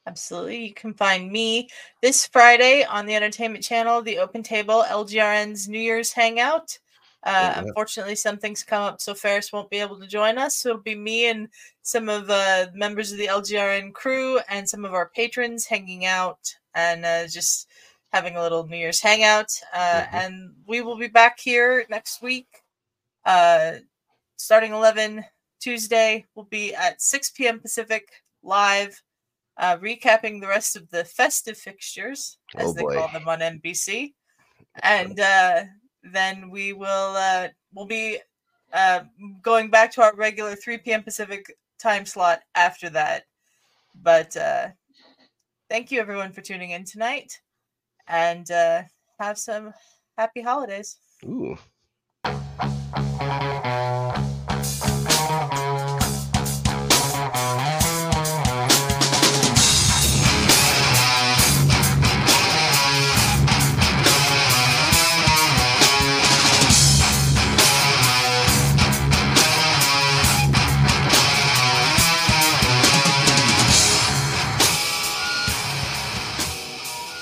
Absolutely. You can find me this Friday on the Entertainment Channel, The Open Table, L G R N's New Year's Hangout. Uh, yeah. Unfortunately, some things come up, so Ferris won't be able to join us. So it'll be me and some of the uh, members of the L G R N crew and some of our patrons hanging out and uh, just having a little New Year's Hangout. Uh, mm-hmm. And we will be back here next week, uh, starting eleven Tuesday. We'll be at six p.m. Pacific live. Uh, recapping the rest of the festive fixtures, as oh they call them on N B C, and uh, then we will uh, we'll be uh, going back to our regular three p.m. Pacific time slot after that. But uh, thank you, everyone, for tuning in tonight. And uh, have some happy holidays. Ooh.